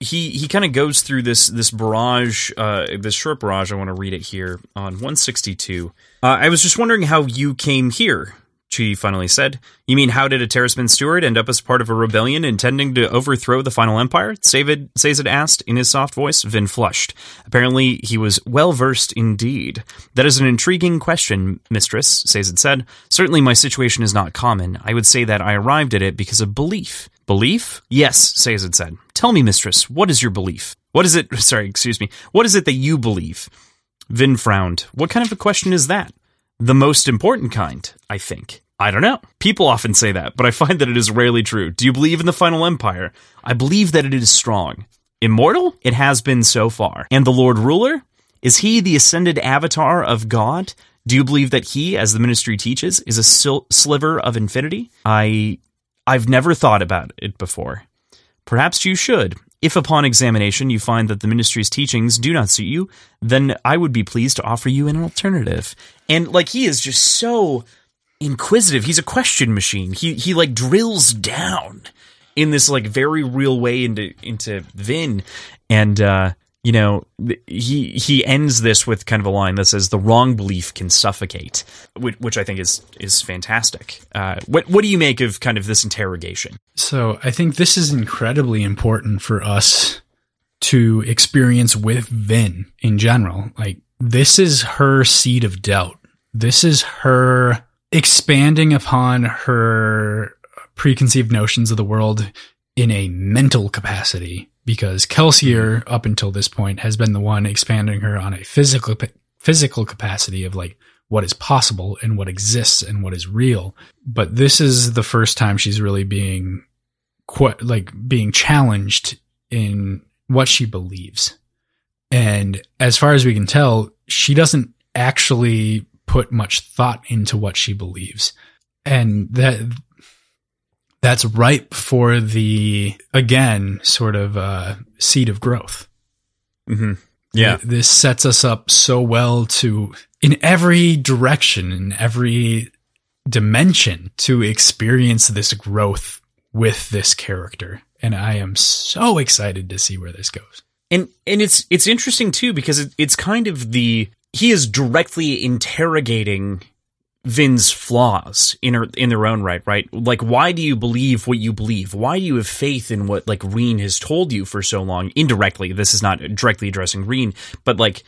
He kind of goes through this barrage, this short barrage. I want to read it here on 162. I was just wondering how you came here, she finally said. You mean, how did a Terrisman steward end up as part of a rebellion intending to overthrow the Final Empire? Sazed asked in his soft voice. Vin flushed. Apparently, he was well-versed indeed. That is an intriguing question, mistress, Sazed said. Certainly, my situation is not common. I would say that I arrived at it because of belief. Belief? Yes, Sazed said. Tell me, mistress, what is your belief? What is it that you believe? Vin frowned. What kind of a question is that? The most important kind, I think. I don't know. People often say that, but I find that it is rarely true. Do you believe in the Final Empire? I believe that it is strong. Immortal? It has been so far. And the Lord Ruler? Is he the ascended avatar of God? Do you believe that he, as the ministry teaches, is a sliver of infinity? I've never thought about it before. Perhaps you should. If upon examination you find that the ministry's teachings do not suit you, then I would be pleased to offer you an alternative. And like, he is just so inquisitive. He's a question machine. He like drills down in this like very real way into Vin. And you know, he ends this with kind of a line that says, the wrong belief can suffocate, which I think is fantastic. What do you make of kind of this interrogation? So I think this is incredibly important for us to experience with Vin in general. Like, this is her seed of doubt. This is her expanding upon her preconceived notions of the world in a mental capacity. Because Kelsier, up until this point, has been the one expanding her on a physical capacity of like what is possible and what exists and what is real. But this is the first time she's really being challenged in what she believes. And as far as we can tell, she doesn't actually put much thought into what she believes. And that's ripe for the, again, sort of seed of growth. Mm-hmm. Yeah. This sets us up so well to, in every direction, in every dimension, to experience this growth with this character. And I am so excited to see where this goes. And it's interesting, too, because it's kind of he is directly interrogating Vin's flaws in their own right? Like, why do you believe what you believe? Why do you have faith in what, like, Reen has told you for so long? Indirectly, this is not directly addressing Reen, but, like,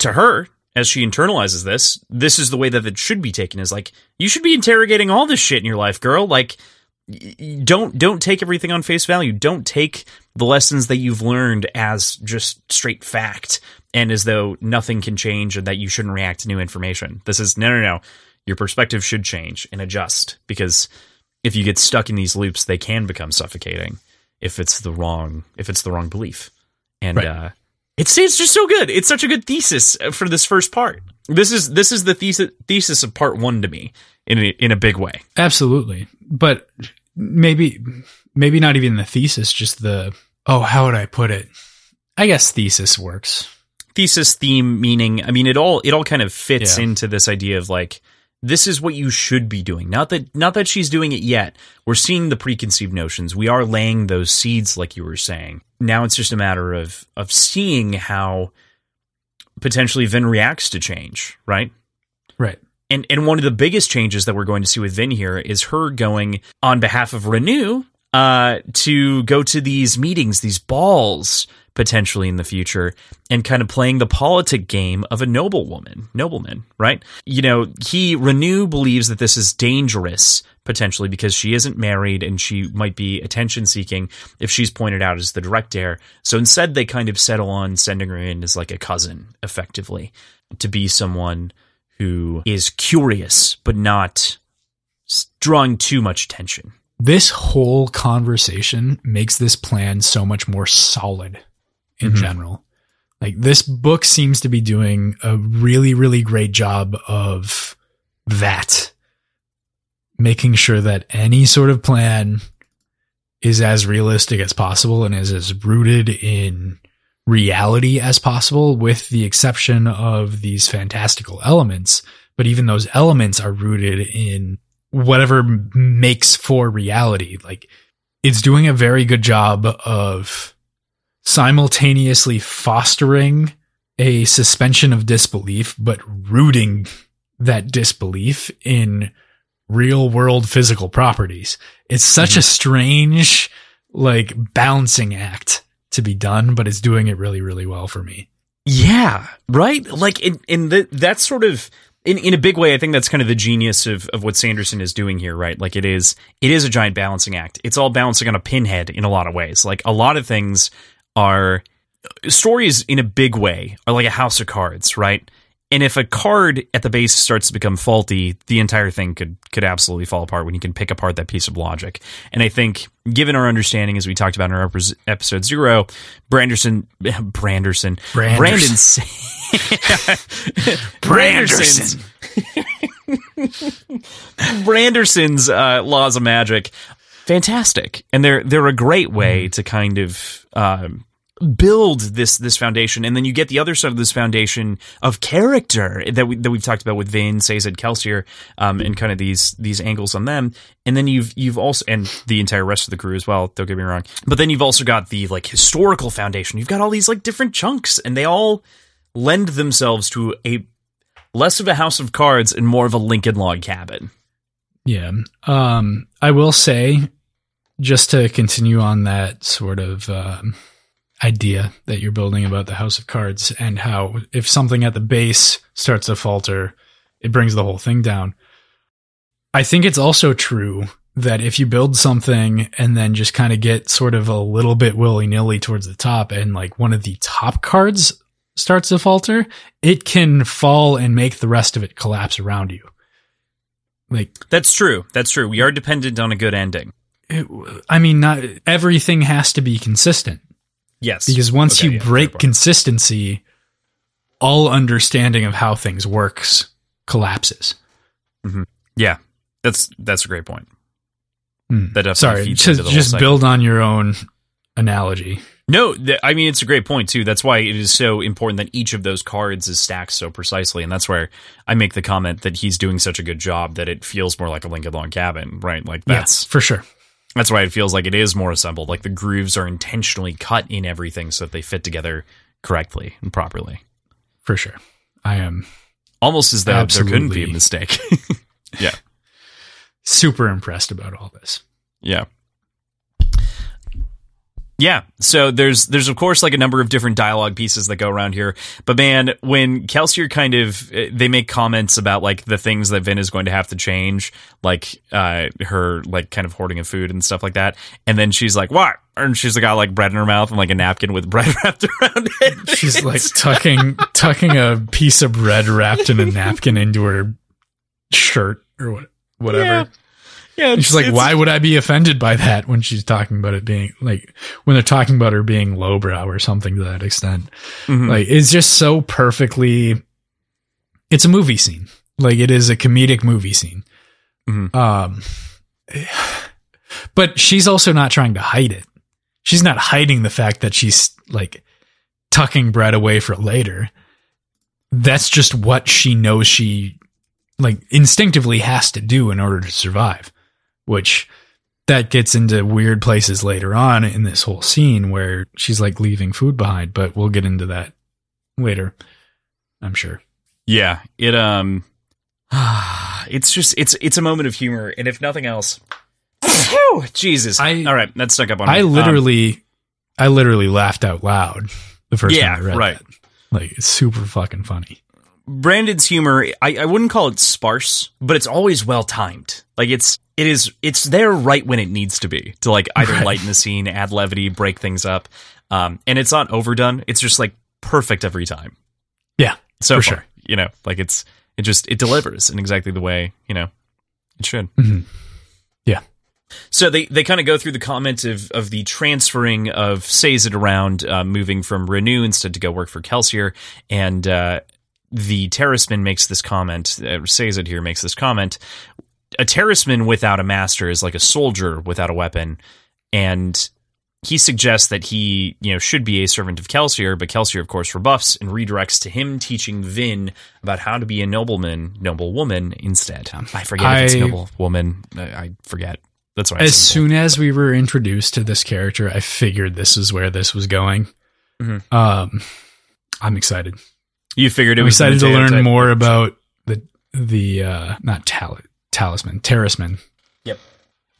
to her, as she internalizes this, this is the way that it should be taken, is, like, you should be interrogating all this shit in your life, girl. Like, don't take everything on face value. Don't take the lessons that you've learned as just straight fact and as though nothing can change and that you shouldn't react to new information. This is, no. Your perspective should change and adjust, because if you get stuck in these loops, they can become suffocating if it's the wrong belief. And right. It's just so good. It's such a good thesis for this first part. This is the thesis of part one to me in a big way. Absolutely, but maybe not even the thesis, just the how would I put it? I guess thesis works. Thesis, theme, meaning. I mean, it all kind of fits into this idea of like, this is what you should be doing. Not that she's doing it yet. We're seeing the preconceived notions. We are laying those seeds, like you were saying. Now it's just a matter of seeing how potentially Vin reacts to change, right? Right. And one of the biggest changes that we're going to see with Vin here is her going on behalf of Renew to go to these meetings, these balls, potentially in the future, and kind of playing the politic game of a nobleman, right? You know, Renew believes that this is dangerous, potentially, because she isn't married and she might be attention-seeking if she's pointed out as the direct heir. So instead, they kind of settle on sending her in as like a cousin, effectively, to be someone who is curious, but not drawing too much attention. This whole conversation makes this plan so much more solid in general. Like, this book seems to be doing a really, really great job of that. Making sure that any sort of plan is as realistic as possible and is as rooted in reality as possible, with the exception of these fantastical elements. But even those elements are rooted in whatever makes for reality. Like, it's doing a very good job of simultaneously fostering a suspension of disbelief, but rooting that disbelief in real world physical properties. It's such a strange, like, balancing act to be done, but it's doing it really, really well for me. Yeah. Right. Like, that's sort of, in a big way, I think that's kind of the genius of what Sanderson is doing here, right? Like, it is a giant balancing act. It's all balancing on a pinhead in a lot of ways. Like, a lot of things are stories in a big way are like a house of cards, right? And if a card at the base starts to become faulty, the entire thing could absolutely fall apart when you can pick apart that piece of logic. And I think, given our understanding, as we talked about in our episode 0, Branderson's laws of magic, fantastic, and they're a great way to kind of build this foundation, and then you get the other side of this foundation of character that we've talked about with Vin, Sazed, Kelsier, and kind of these angles on them, and then you've also, and the entire rest of the crew as well, don't get me wrong, but then you've also got the, like, historical foundation. You've got all these, like, different chunks, and they all lend themselves to a less of a house of cards and more of a Lincoln log cabin. Yeah. I will say, just to continue on that sort of idea that you're building about the house of cards and how if something at the base starts to falter, it brings the whole thing down. I think it's also true that if you build something and then just kind of get sort of a little bit willy-nilly towards the top, and like one of the top cards starts to falter, it can fall and make the rest of it collapse around you. Like, that's true. We are dependent on a good ending. Not everything has to be consistent. Yes. Because once you break consistency, all understanding of how things works collapses. Mm-hmm. Yeah. That's a great point. That sorry, just build on your own analogy. No, it's a great point too. That's why it is so important that each of those cards is stacked so precisely, and that's where I make the comment that he's doing such a good job that it feels more like a Lincoln log cabin, right? Like, that's for sure. That's why it feels like it is more assembled. Like, the grooves are intentionally cut in everything so that they fit together correctly and properly. For sure. I am almost as though there couldn't be a mistake. Yeah. Super impressed about all this. Yeah. Yeah. So there's of course, like, a number of different dialogue pieces that go around here. But man, when Kelsier kind of, they make comments about, like, the things that Vin is going to have to change, like her, like, kind of hoarding of food and stuff like that. And then she's like, what? And she's got, like, bread in her mouth and, like, a napkin with bread wrapped around it. She's like tucking a piece of bread wrapped in a napkin into her shirt or whatever. Yeah. Yeah, and she's like, why would I be offended by that when she's talking about it being, like, when they're talking about her being lowbrow or something to that extent? Mm-hmm. Like, it's just so perfectly, it's a movie scene. Like, it is a comedic movie scene. Mm-hmm. But she's also not trying to hide it. She's not hiding the fact that she's, like, tucking bread away for later. That's just what she knows she, like, instinctively has to do in order to survive. Which that gets into weird places later on in this whole scene where she's, like, leaving food behind, but we'll get into that later, I'm sure. Yeah. It It's just, it's a moment of humor, and if nothing else, whew, Jesus. All right, that stuck up on me. I literally laughed out loud the first time I read that. Like, it's super fucking funny. Brandon's humor, I wouldn't call it sparse, but it's always well timed. Like, it's there right when it needs to be, to like either lighten the scene, add levity, break things up. And it's not overdone. It's just like perfect every time. Yeah, so for sure. You know, like it delivers in exactly the way, you know, it should. Mm-hmm. Yeah. So they kind of go through the comment of the transferring of Sazed around, moving from Renew instead to go work for Kelsier. And the Terrisman makes this comment, Sazed here makes this comment, a Terrisman without a master is like a soldier without a weapon. And he suggests that he, you know, should be a servant of Kelsier, but Kelsier, of course, rebuffs and redirects to him teaching Vin about how to be a noblewoman instead. I forget if it's noblewoman. I forget. That's why. As soon as we were introduced to this character, I figured this is where this was going. Mm-hmm. I'm excited. You figured it was excited to learn more about the not talisman, Terrisman. Yep.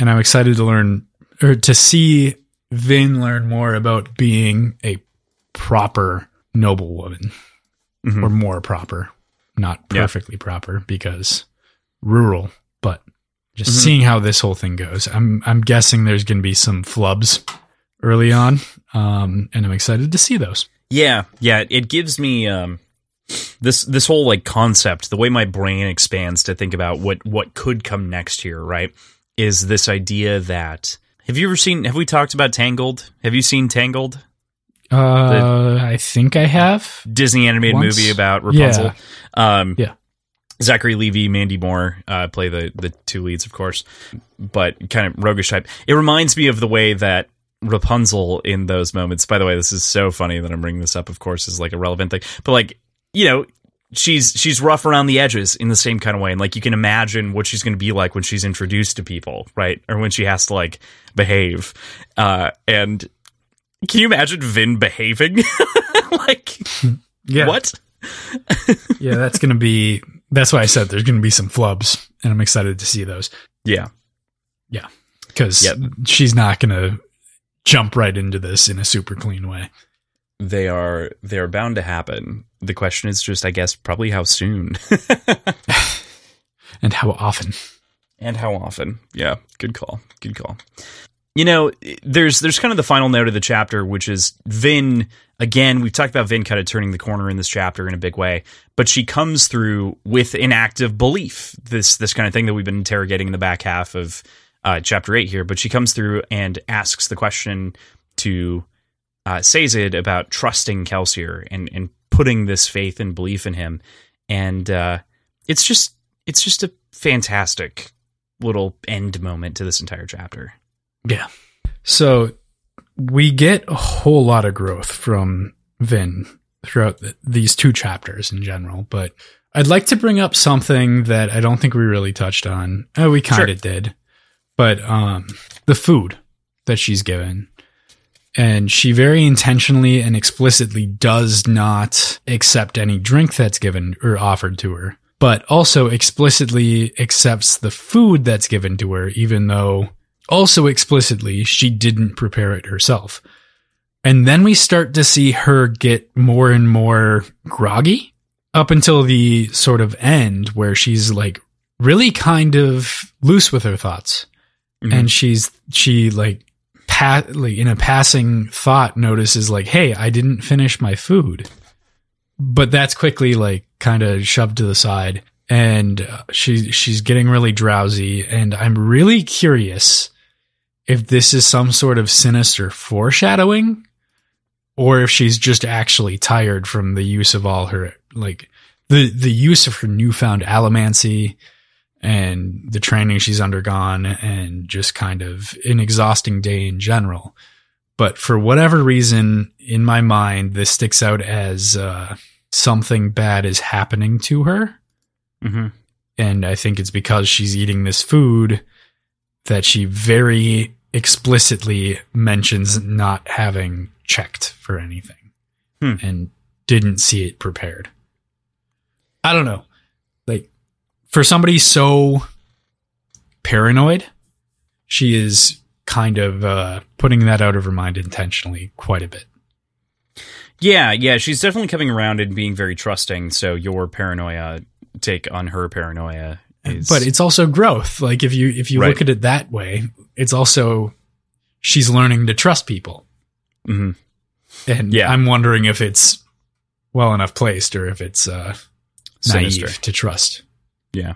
And I'm excited to learn or to see Vin learn more about being a proper noblewoman, mm-hmm. or more proper, not perfectly proper because rural, but just mm-hmm. seeing how this whole thing goes. I'm guessing there's going to be some flubs early on, and I'm excited to see those. Yeah, yeah. It gives me this whole like concept. The way my brain expands to think about what could come next here, right? Is this idea that have we talked about Tangled? Have you seen Tangled? I think I have. Disney animated movie about Rapunzel. Yeah. Zachary Levi, Mandy Moore play the two leads, of course, but kind of roguish type. It reminds me of the way that Rapunzel in those moments, by the way, this is so funny that I'm bringing this up, of course, is like a relevant thing, but like, you know, she's rough around the edges in the same kind of way. And like, you can imagine what she's going to be like when she's introduced to people, right? Or when she has to like behave. And can you imagine Vin behaving? Like, yeah. What? Yeah, that's why I said there's going to be some flubs, and I'm excited to see those. Yeah. Yeah. Because she's not going to jump right into this in a super clean way. They are bound to happen. The question is just, I guess, probably how soon. And how often. And how often. Yeah. Good call. Good call. You know, there's kind of the final note of the chapter, which is Vin. Again, we've talked about Vin kind of turning the corner in this chapter in a big way, but she comes through with an act of belief, this kind of thing that we've been interrogating in the back half of chapter 8 here, but she comes through and asks the question to Sazed about trusting Kelsier and putting this faith and belief in him. And it's just a fantastic little end moment to this entire chapter. Yeah. So we get a whole lot of growth from Vin throughout these two chapters in general, but I'd like to bring up something that I don't think we really touched on. We kind of did, but the food that she's given, and she very intentionally and explicitly does not accept any drink that's given or offered to her, but also explicitly accepts the food that's given to her, even though also explicitly, she didn't prepare it herself. And then we start to see her get more and more groggy up until the sort of end where she's like really kind of loose with her thoughts. Mm-hmm. And she like in a passing thought notices like, hey, I didn't finish my food. But that's quickly like kind of shoved to the side. And she's getting really drowsy. And I'm really curious if this is some sort of sinister foreshadowing, or if she's just actually tired from the use of all her, like the use of her newfound allomancy and the training she's undergone and just kind of an exhausting day in general. But for whatever reason, in my mind, this sticks out as something bad is happening to her. Mm-hmm. And I think it's because she's eating this food that she very explicitly mentions not having checked for anything and didn't see it prepared. I don't know. Like, for somebody so paranoid, she is kind of putting that out of her mind intentionally quite a bit. Yeah, she's definitely coming around and being very trusting, so your paranoia take on her paranoia is... But it's also growth. Like, if you look at it that way, it's also... she's learning to trust people. Mm-hmm. And I'm wondering if it's well enough placed or if it's naive to trust. Yeah.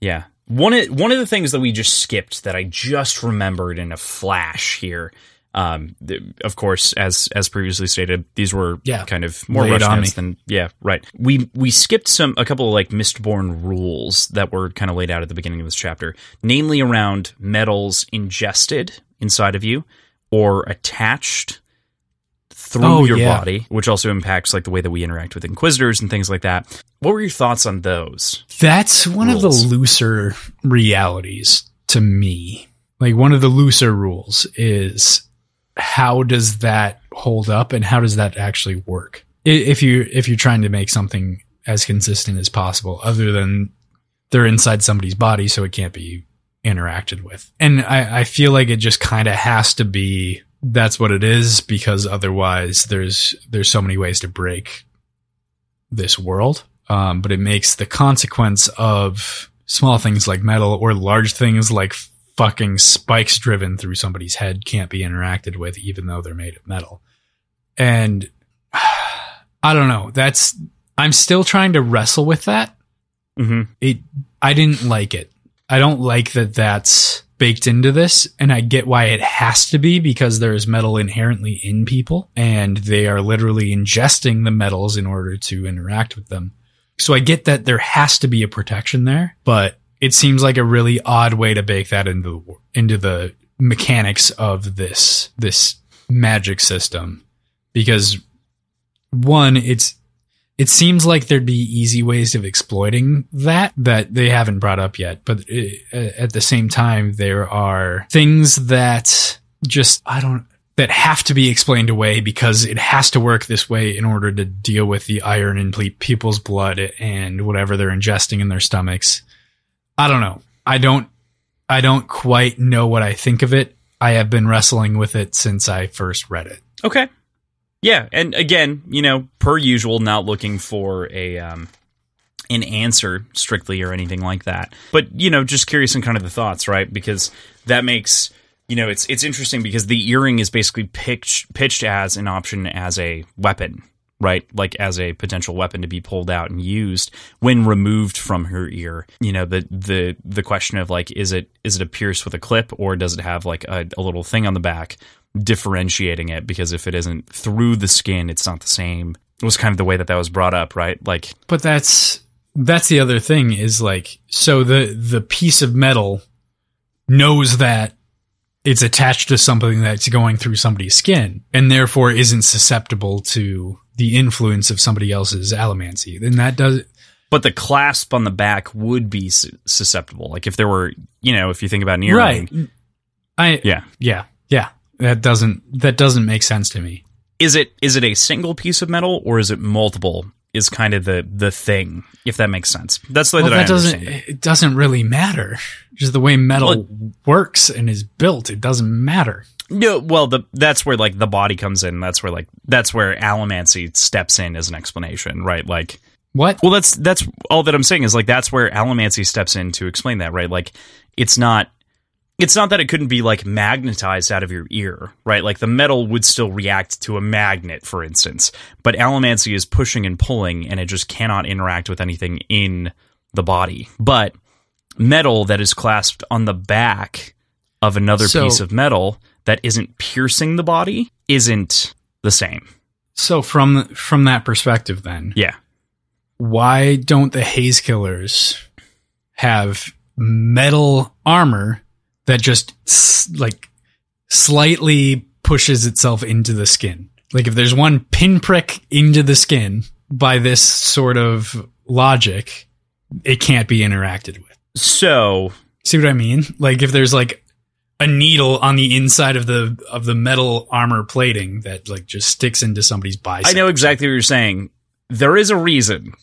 Yeah. One of the things that we just skipped that I just remembered in a flash here, of course, as previously stated, these were kind of more rushed on than... Yeah, right. We skipped a couple of like Mistborn rules that were kind of laid out at the beginning of this chapter, namely around metals ingested inside of you or attached through your body, which also impacts like the way that we interact with Inquisitors and things like that. What were your thoughts on those? That's one rules? Of the looser realities to me. Like, one of the looser rules is, how does that hold up and how does that actually work? If you're trying to make something as consistent as possible, other than they're inside somebody's body, so it can't be interacted with. And I feel like it just kind of has to be, that's what it is, because otherwise there's so many ways to break this world. But it makes the consequence of small things like metal or large things like fucking spikes driven through somebody's head can't be interacted with, even though they're made of metal. And I don't know. I'm still trying to wrestle with that. Mm-hmm. I didn't like it. I don't like that that's baked into this, and I get why it has to be, because there is metal inherently in people, and they are literally ingesting the metals in order to interact with them. So I get that there has to be a protection there, but it seems like a really odd way to bake that into the mechanics of this magic system, because one, it seems like there'd be easy ways of exploiting that they haven't brought up yet. But at the same time, there are things that just, that have to be explained away, because it has to work this way in order to deal with the iron in people's blood and whatever they're ingesting in their stomachs. I don't know. I don't quite know what I think of it. I have been wrestling with it since I first read it. Okay. Yeah, and again, per usual, not looking for a an answer strictly or anything like that. But, just curious in kind of the thoughts, right? Because that makes, it's interesting, because the earring is basically pitched as an option as a weapon, right? Like, as a potential weapon to be pulled out and used when removed from her ear. The question of, like, is it a pierce with a clip, or does it have like a little thing on the back differentiating it? Because if it isn't through the skin, it's not the same. It was kind of the way that was brought up, right? Like, but that's the other thing is, like, so the piece of metal knows that it's attached to something that's going through somebody's skin, and therefore isn't susceptible to the influence of somebody else's allomancy. Then that does. But the clasp on the back would be susceptible. Like, if there were, if you think about an earring, right? Yeah. That doesn't make sense to me. Is it a single piece of metal, or is it multiple? Is kind of the thing, if that makes sense. That's the way that I understand it. It doesn't really matter. Just the way metal works and is built, it doesn't matter. No, well, that's where like the body comes in. That's where allomancy steps in as an explanation, right? Like, what? Well, that's all that I'm saying is, like, that's where allomancy steps in to explain that, right? Like, it's not that it couldn't be, like, magnetized out of your ear, right? Like, the metal would still react to a magnet, for instance. But allomancy is pushing and pulling, and it just cannot interact with anything in the body. But metal that is clasped on the back of another piece of metal that isn't piercing the body isn't the same. So from that perspective, then... Yeah. Why don't the Haze Killers have metal armor that just like slightly pushes itself into the skin? Like, if there's one pinprick into the skin, by this sort of logic, it can't be interacted with. So, see what I mean? Like, if there's like a needle on the inside of the metal armor plating that like just sticks into somebody's bicep. I know exactly what you're saying. There is a reason.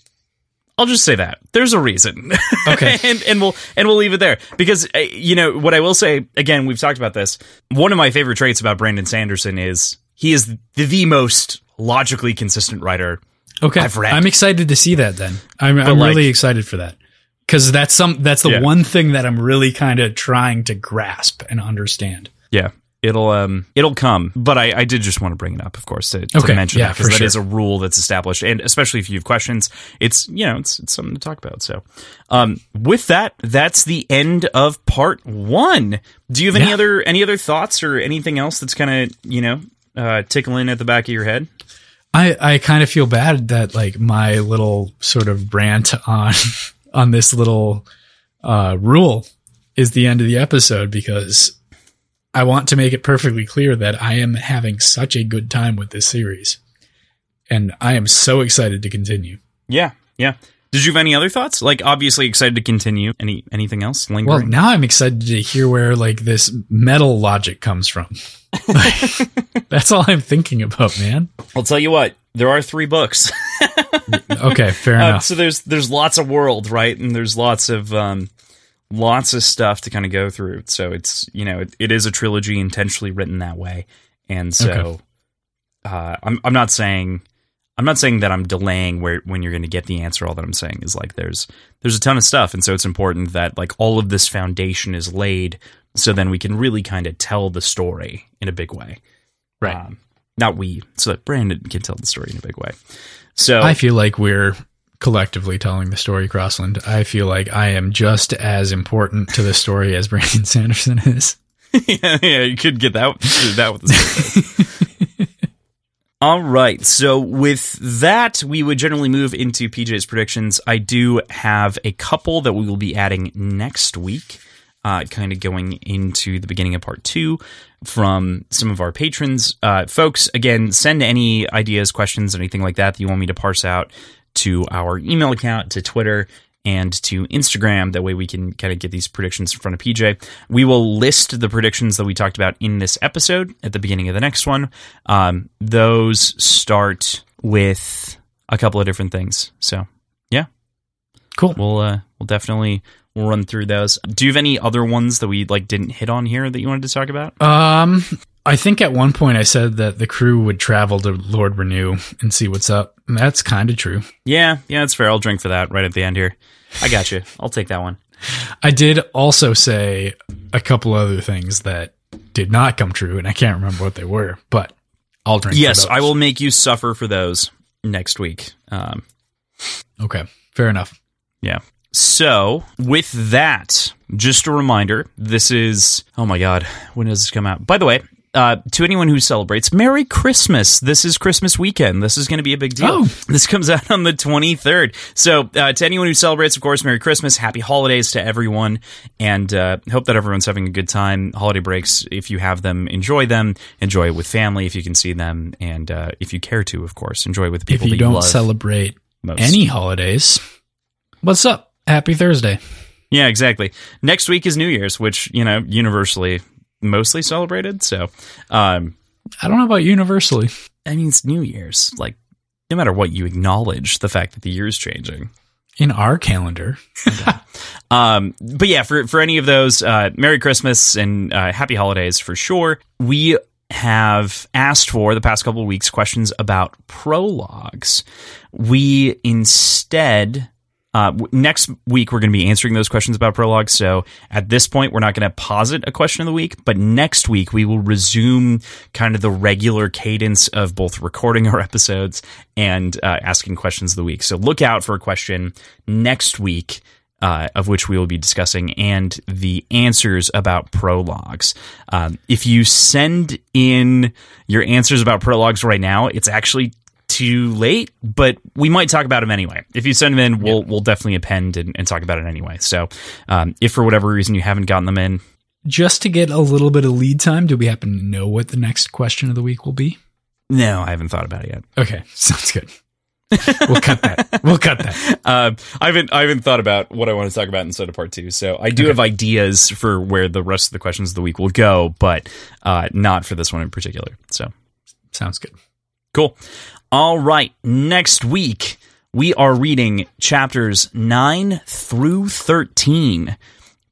I'll just say that there's a reason. Okay. and we'll leave it there, because you know what I will say again, we've talked about this. One of my favorite traits about Brandon Sanderson is he is the most logically consistent writer. Okay. I've read. I'm excited to see that then. I'm really excited for that. Because that's the one thing that I'm really kind of trying to grasp and understand. Yeah, it'll come. But I did just want to bring it up, of course, to mention that, because that is a rule that's established, and especially if you have questions, it's something to talk about. So, with that, that's the end of part one. Do you have any other thoughts or anything else that's kind of tickling at the back of your head? I kind of feel bad that like my little sort of rant on this little rule is the end of the episode, because I want to make it perfectly clear that I am having such a good time with this series, and I am so excited to continue. Yeah. Yeah. Did you have any other thoughts? Like, obviously excited to continue. Anything else lingering? Well, now I'm excited to hear where like this metal logic comes from. Like, that's all I'm thinking about, man. I'll tell you what, there are 3 books. Okay, fair enough. So there's lots of world, right? And there's lots of stuff to kind of go through. So it's, it is a trilogy intentionally written that way. And so I'm not saying that I'm delaying when you're going to get the answer. All that I'm saying is like there's a ton of stuff, and so it's important that like all of this foundation is laid, so then we can really kind of tell the story in a big way. Right. So that Brandon can tell the story in a big way. So I feel like we're collectively telling the story, Crossland. I feel like I am just as important to the story as Brandon Sanderson is. yeah, you could get that with the story. All right. So with that, we would generally move into PJ's predictions. I do have a couple that we will be adding next week. Kind of going into the beginning of part 2 from some of our patrons. Folks, again, send any ideas, questions, anything like that you want me to parse out to our email account, to Twitter, and to Instagram. That way we can kind of get these predictions in front of PJ. We will list the predictions that we talked about in this episode at the beginning of the next one. Those start with a couple of different things. So, yeah. Cool. We'll definitely... We'll run through those. Do you have any other ones that we like didn't hit on here that you wanted to talk about? I think at one point I said that the crew would travel to Lord Renew and see what's up. And that's kind of true. Yeah, that's fair. I'll drink for that right at the end here. I got you. I'll take that one. I did also say a couple other things that did not come true, and I can't remember what they were, but I'll drink for those. Yes, I will make you suffer for those next week. Okay, fair enough. Yeah. So, with that, just a reminder, this is... Oh my god, when does this come out? By the way, to anyone who celebrates, Merry Christmas! This is Christmas weekend. This is going to be a big deal. Oh. This comes out on the 23rd. So, to anyone who celebrates, of course, Merry Christmas, Happy Holidays to everyone, and hope that everyone's having a good time. Holiday breaks, if you have them, enjoy them. Enjoy it with family, if you can see them, and if you care to, of course. Enjoy it with people that you love. If you don't celebrate most. Any holidays, what's up? Happy Thursday. Yeah, exactly. Next week is New Year's, which, universally mostly celebrated. So I don't know about universally. I mean, it's New Year's. Like, no matter what, you acknowledge the fact that the year is changing. In our calendar. Okay. But yeah, for any of those, Merry Christmas and Happy Holidays for sure. We have asked for the past couple of weeks questions about prologues. We instead... next week, we're going to be answering those questions about prologues. So at this point, we're not going to posit a question of the week, but next week we will resume kind of the regular cadence of both recording our episodes and asking questions of the week. So look out for a question next week, of which we will be discussing, and the answers about prologues. If you send in your answers about prologues right now, it's actually too late, but we might talk about them anyway. If you send them in, we'll definitely append and talk about it anyway. So if for whatever reason you haven't gotten them in. Just to get a little bit of lead time, do we happen to know what the next question of the week will be? No, I haven't thought about it yet. Okay, sounds good. We'll cut that. I haven't thought about what I want to talk about instead of part 2. So I do have ideas for where the rest of the questions of the week will go, but not for this one in particular. So sounds good. Cool. All right, next week We are reading chapters 9 through 13.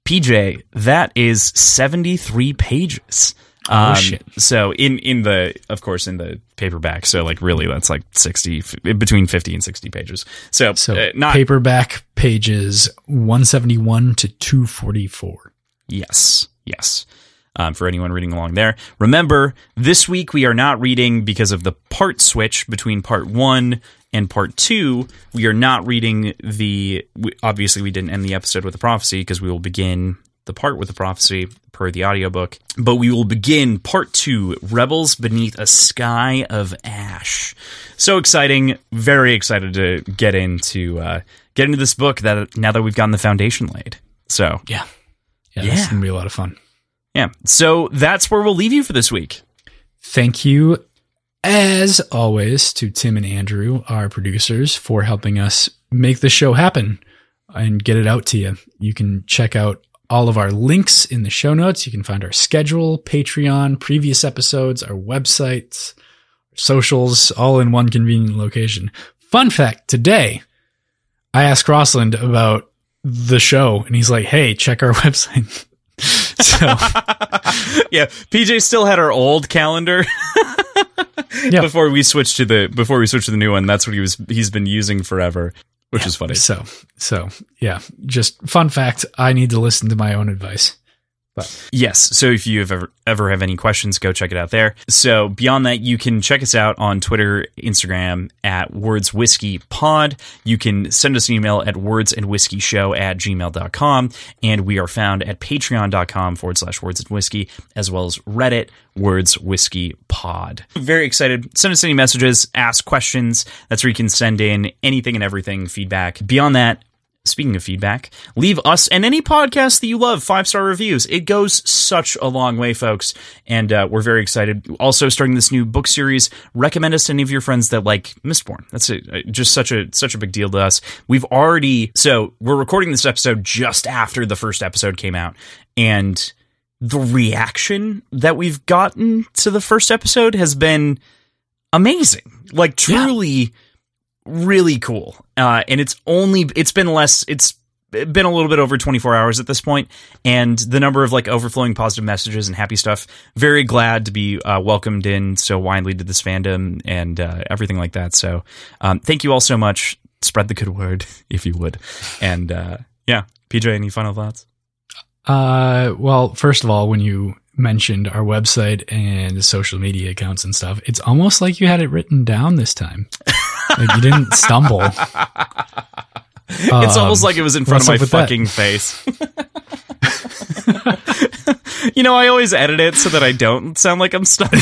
PJ, that is 73 pages. Oh, shit. So in the paperback. So like really that's like 60 between 50 and 60 pages. So not paperback pages 171 to 244. Yes. For anyone reading along there. Remember, this week we are not reading because of the part switch between part one and part two. We are not reading obviously we didn't end the episode with a prophecy because we will begin the part with a prophecy per the audiobook. But we will begin part two, Rebels Beneath a Sky of Ash. So exciting. Very excited to get into this book now that we've gotten the foundation laid. So yeah. This is going to be a lot of fun. Yeah, so that's where we'll leave you for this week. Thank you, as always, to Tim and Andrew, our producers, for helping us make the show happen and get it out to you. You can check out all of our links in the show notes. You can find our schedule, Patreon, previous episodes, our websites, socials, all in one convenient location. Fun fact, today, I asked Crossland about the show, and he's like, hey, check our website. So yeah, PJ still had our old calendar before we switched to the new one. That's what he's been using forever, which is funny. So yeah, just fun fact. I need to listen to my own advice. But yes, so if you have ever have any questions, go check it out there. So beyond that, you can check us out on Twitter, Instagram at WordsWhiskeyPod. You can send us an email at wordsandwhiskeyshow@gmail.com. And we are found at patreon.com/wordsandwhiskey, as well as Reddit, WordsWhiskeyPod. Very excited. Send us any messages, ask questions. That's where you can send in anything and everything, feedback. Beyond that, speaking of feedback, leave us and any podcast that you love 5-star reviews. It goes such a long way, folks, and we're very excited. Also, starting this new book series, recommend us to any of your friends that like Mistborn. That's just such a big deal to us. We're recording this episode just after the first episode came out, and the reaction that we've gotten to the first episode has been amazing. Like, truly. Yeah. Really cool. And it's been a little bit over 24 hours at this point, and the number of like overflowing positive messages and happy stuff. Very glad to be welcomed in so widely to this fandom and everything like that. So thank you all so much. Spread the good word if you would. And PJ, any final thoughts? Well, first of all, when you mentioned our website and social media accounts and stuff, it's almost like you had it written down this time. Like, you didn't stumble. It's almost like it was in front of my fucking face. You know, I always edit it so that I don't sound like I'm stumbling.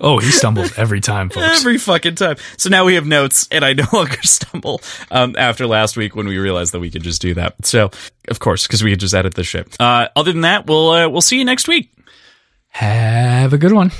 Oh, he stumbles every time, folks. Every fucking time. So now we have notes, and I no longer stumble after last week when we realized that we could just do that. So, of course, because we could just edit this shit. Other than that, we'll see you next week. Have a good one.